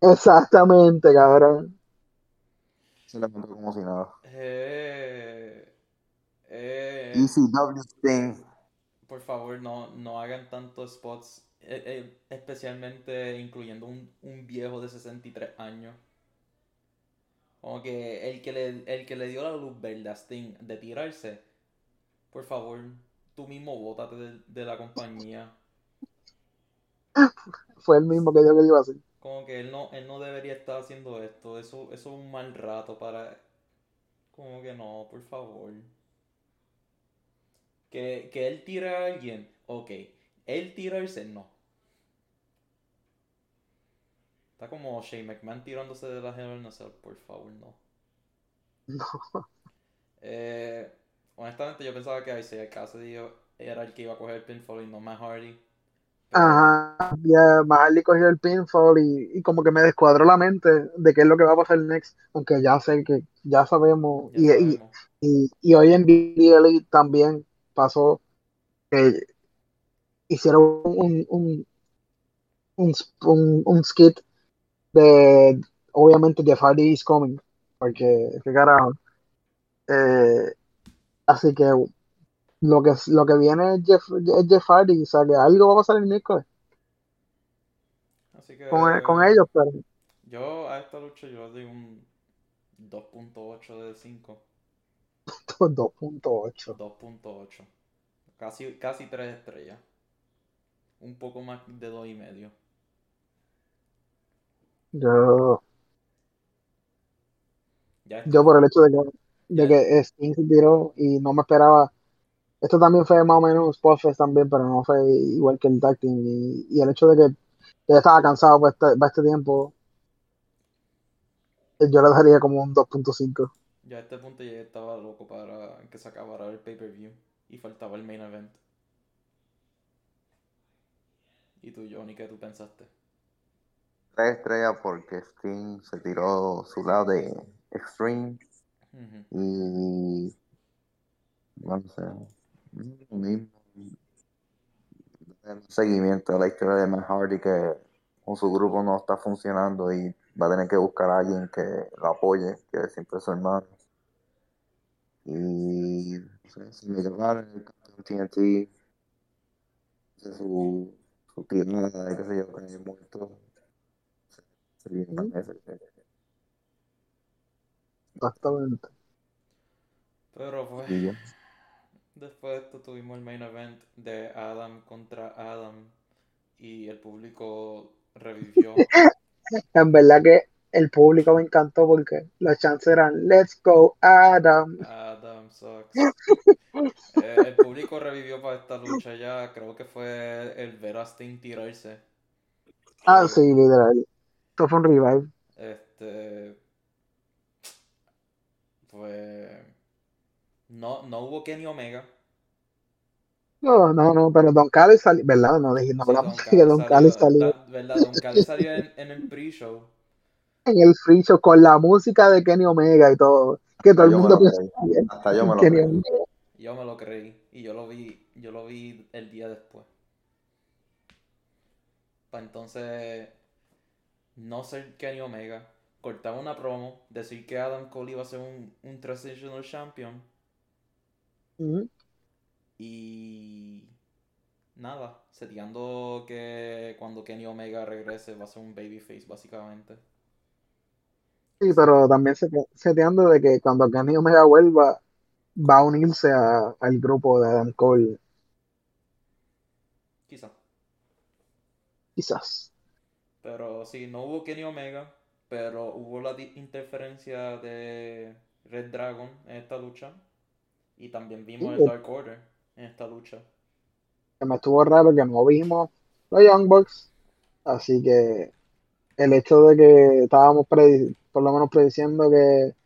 Exactamente, cabrón. Se la contó como si nada. ECW Sting. Por favor, no hagan tantos spots, especialmente incluyendo un viejo de 63 años. Como que el que le dio la luz verde a Sting de tirarse, por favor... tú mismo bótate de la compañía. Fue el mismo que yo que le iba a hacer. Como que él no debería estar haciendo esto. Eso es un mal rato para... como que no, por favor. Que él tire a alguien, ok. Él tirarse, no. Está como Shane McMahon tirándose de la Hell in a Cell, por favor, no. No. Honestamente, yo pensaba que Isaiah Cassidy era el que iba a coger el pinfall y no Matt Hardy. Pero... ajá, yeah, Matt Hardy cogió el pinfall y como que me descuadró la mente de qué es lo que va a pasar next, aunque ya sé que ya sabemos. Y hoy en BLE también pasó que hicieron un skit de, obviamente, Jeff Hardy is coming, porque qué carajo. Así que lo que viene es Jeff Hardy, o sea que algo va a pasar el miércoles. Así que con ellos, pero yo a esta lucha yo le doy un 2.8 de 5. 2.8. Casi 3 estrellas. Un poco más de 2.5. Yo por el hecho de que Sting se tiró y no me esperaba. Esto también fue más o menos un spotfest también, pero no fue igual que el tag team y el hecho de que ya estaba cansado para este tiempo Yo le daría como un 2.5. Ya a este punto ya estaba loco para que se acabara el pay-per-view y faltaba el main event. ¿Y tú, Johnny, qué tú pensaste? 3 estrellas porque Sting se tiró su lado de Extreme. Uh-huh. Y... bueno, el seguimiento a la historia de Matt Hardy, que con su grupo no está funcionando y va a tener que buscar a alguien que lo apoye, que siempre es su hermano. Y no sé, si me llamaron el campeón TNT, su tirada de qué sé yo, que es muerto. Exactamente. Pero pues, después de esto tuvimos el main event de Adam contra Adam y el público revivió. En verdad que el público me encantó porque los chants eran "Let's go Adam". Adam sucks. El público revivió para esta lucha ya. Creo que fue el ver a Sting tirarse. Ah, sí, literal. Esto fue un revive. Pues... No hubo Kenny Omega. No, pero Don Callis salió, ¿verdad? No dije, no, sí, Don Callis salió. ¿Verdad? Don Callis salió en el pre-show. En el pre-show, con la música de Kenny Omega y todo. Que hasta todo el mundo pensaba. Hasta yo me lo creí. Yo me lo creí. Y yo lo vi el día después. Para entonces, no ser Kenny Omega, cortar una promo, decir que Adam Cole iba a ser un Transitional Champion. Uh-huh. Y nada, seteando que cuando Kenny Omega regrese va a ser un babyface, básicamente. Sí, pero también seteando de que cuando Kenny Omega vuelva va a unirse al grupo de Adam Cole. Quizás. Pero sí, no hubo Kenny Omega, pero hubo la interferencia de Red Dragon en esta lucha. Y también vimos el Dark Order en esta lucha. Me estuvo raro que no vimos los Young Bucks. Así que el hecho de que estábamos por lo menos prediciendo que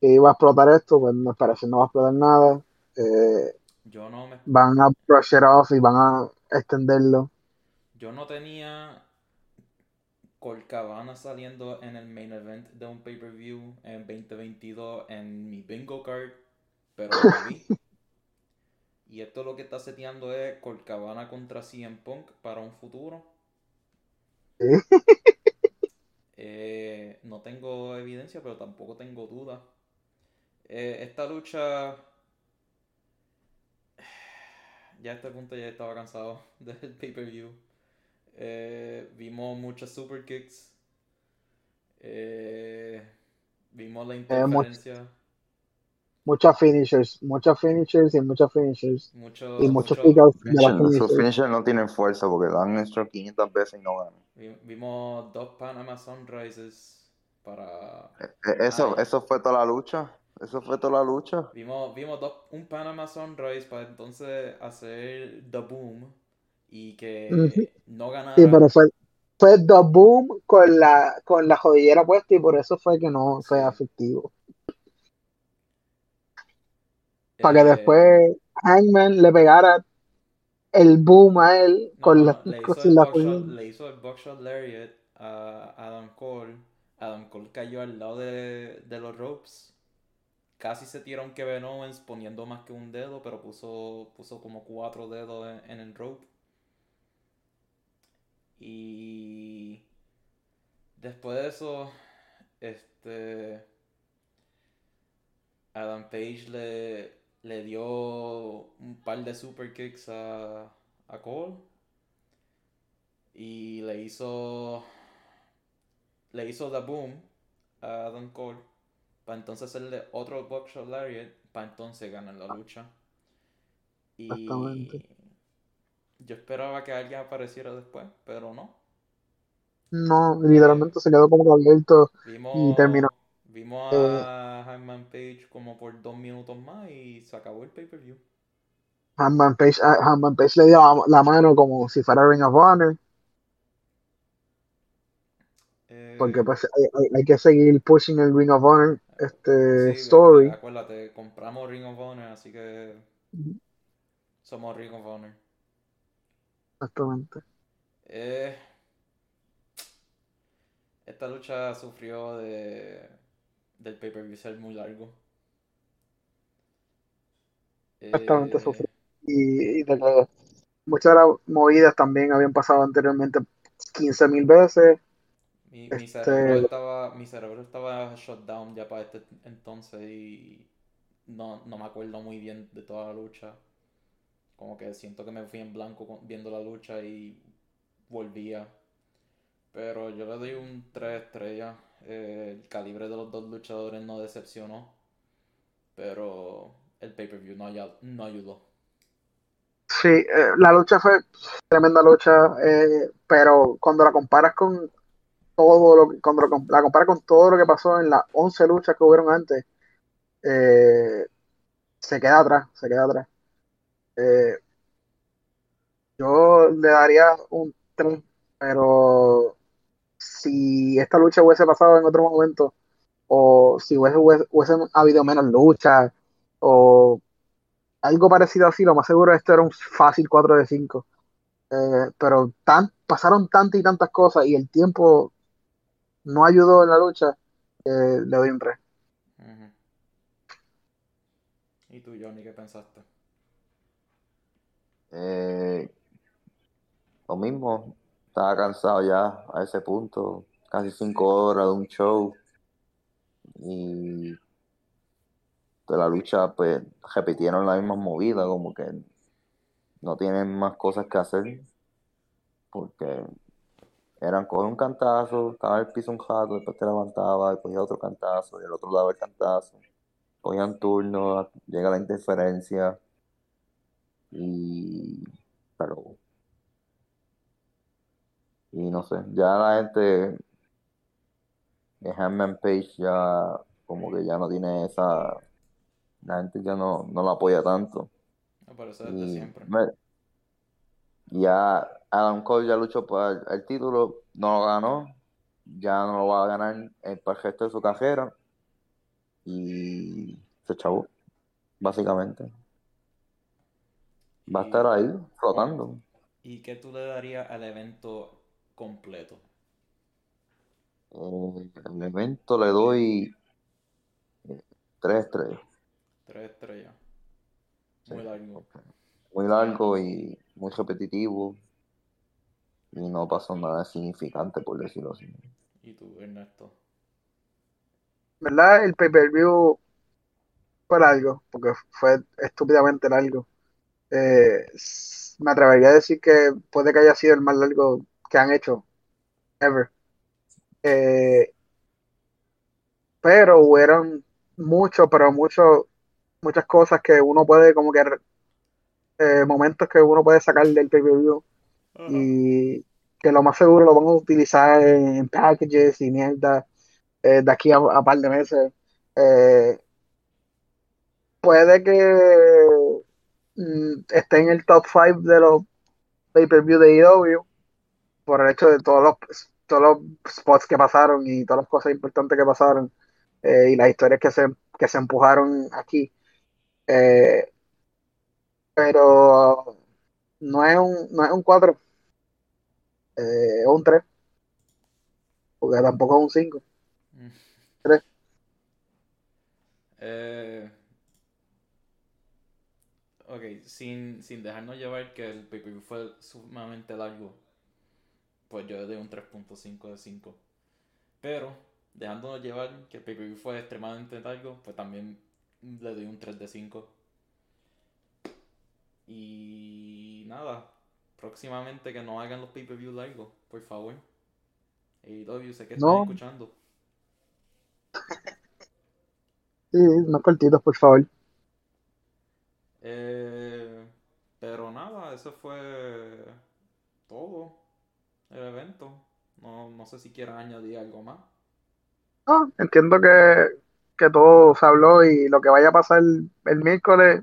iba a explotar esto, pues me parece no va a explotar nada. Yo no me... Van a brush it off y van a extenderlo. Yo no tenía Colcabana saliendo en el main event de un pay-per-view en 2022 en mi bingo card. Pero lo vi. Y esto lo que está seteando es Colcabana contra CM Punk para un futuro. No tengo evidencia, pero tampoco tengo duda. Esta lucha... Ya a este punto ya estaba cansado del pay-per-view. Vimos muchas super kicks. Vimos la interferencia... Muchas finishers. Muchos pick-ups. Sus finishers no tienen fuerza porque dan nuestro 500 veces y no ganan. Vimos 2 Panama Sunrises para... ¿Eso fue toda la lucha? Vimos un Panama Sunrise para entonces hacer The Boom y que no ganara. Sí, pero fue The Boom con la jodillera puesta y por eso fue que no fue efectivo. Para que después Hangman le pegara el boom a él le hizo el buckshot lariat a Adam Cole. Adam Cole cayó al lado de los ropes. Casi se tiró un Kevin Owens poniendo más que un dedo, pero puso como 4 dedos en el rope. Y después de eso, Adam Page le dio un par de super kicks a Cole y le hizo The Boom a Adam Cole para entonces hacerle otro buckshot lariat para entonces ganar la lucha. Y yo esperaba que alguien apareciera después, pero no, literalmente se quedó como abierto y terminó. Vimos a Hangman Page como por 2 minutos más y se acabó el pay-per-view. Hangman Page le dio la mano como si fuera Ring of Honor. Porque pues, hay que seguir pushing el Ring of Honor story. Acuérdate, compramos Ring of Honor, así que somos Ring of Honor. Exactamente. Esta lucha sufrió del pay-per-view ser muy largo. Exactamente, sufrió. Y de que muchas movidas también habían pasado anteriormente 15,000 veces. Mi cerebro estaba shut down ya para este entonces y no me acuerdo muy bien de toda la lucha. Como que siento que me fui en blanco viendo la lucha y volvía. Pero yo le doy un 3 estrellas. El calibre de los dos luchadores no decepcionó. Pero el pay-per-view no ayudó. Sí, la lucha fue tremenda lucha. Pero cuando la comparas con todo lo que pasó en las 11 luchas que hubieron antes, se queda atrás. Yo le daría un 3, pero si esta lucha hubiese pasado en otro momento, o si hubiese habido menos luchas, o algo parecido así, lo más seguro esto era un fácil 4 de 5. Pero pasaron tantas y tantas cosas y el tiempo no ayudó en la lucha, le doy un 3. Uh-huh. ¿Y tú, Johnny, qué pensaste? Lo mismo, estaba cansado ya a ese punto, casi 5 horas de un show y de la lucha pues repitieron las mismas movidas, como que no tienen más cosas que hacer porque eran coger un cantazo, estaba en el piso un rato, después te levantaba y cogía otro cantazo y el otro lado el cantazo, cogían turnos, llega la interferencia. Y no sé, ya la gente de Hangman Page ya como que ya no tiene esa, la gente ya no la apoya tanto. No, pero eso desde siempre. Ya Adam Cole ya luchó por el título, no lo ganó, ya no lo va a ganar para el resto de su carrera y se chavó, básicamente. Va a estar ahí, flotando. ¿Y qué tú le darías al evento completo? Al evento le doy 3 estrellas. 3 estrellas. Muy largo. Muy largo y muy repetitivo. Y no pasó nada significante, por decirlo así. ¿Y tú, Ernesto? ¿Verdad? El pay-per-view fue largo, porque fue estúpidamente largo. Me atrevería a decir que puede que haya sido el más largo que han hecho ever, pero hubieron muchas cosas que uno puede como que momentos que uno puede sacar del pay-per-view. Uh-huh. Y que lo más seguro lo van a utilizar en packages y mierda de aquí a par de meses. Puede que esté en el top 5 de los pay-per-view de AEW por el hecho de todos los spots que pasaron y todas las cosas importantes que pasaron, y las historias que se empujaron aquí, pero no es un 4, es un 3, porque tampoco es un 5. 3. Ok, sin dejarnos llevar que el pay-per-view fue sumamente largo, pues yo le doy un 3.5 de 5. Pero, dejándonos llevar que el pay-per-view fue extremadamente largo, pues también le doy un 3 de 5. Y nada, próximamente que no hagan los pay-per-view largos, por favor. AEW, sé que están escuchando. Sí, más cortitos, por favor. Pero nada, eso fue todo el evento. No sé si quieras añadir algo más. No, entiendo que todo se habló y lo que vaya a pasar el miércoles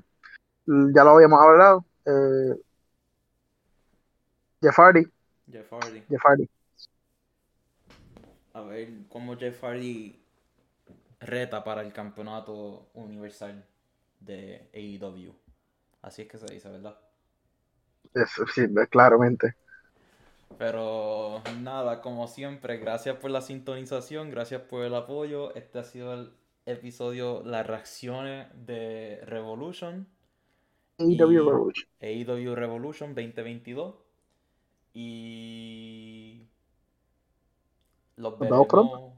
ya lo habíamos hablado. Jeff Hardy. a ver cómo Jeff Hardy reta para el campeonato universal de AEW. Así es que se dice, ¿verdad? Sí, claramente. Pero nada, como siempre, gracias por la sintonización, gracias por el apoyo. Este ha sido el episodio, las reacciones de Revolution. AEW Revolution. AEW Revolution 2022. Y los veremos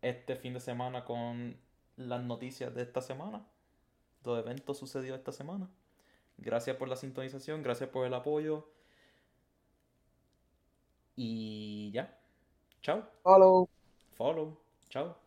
este fin de semana con las noticias de esta semana. Los eventos sucedidos esta semana. Gracias por la sintonización, gracias por el apoyo. Y ya. Chao. Follow. Chao.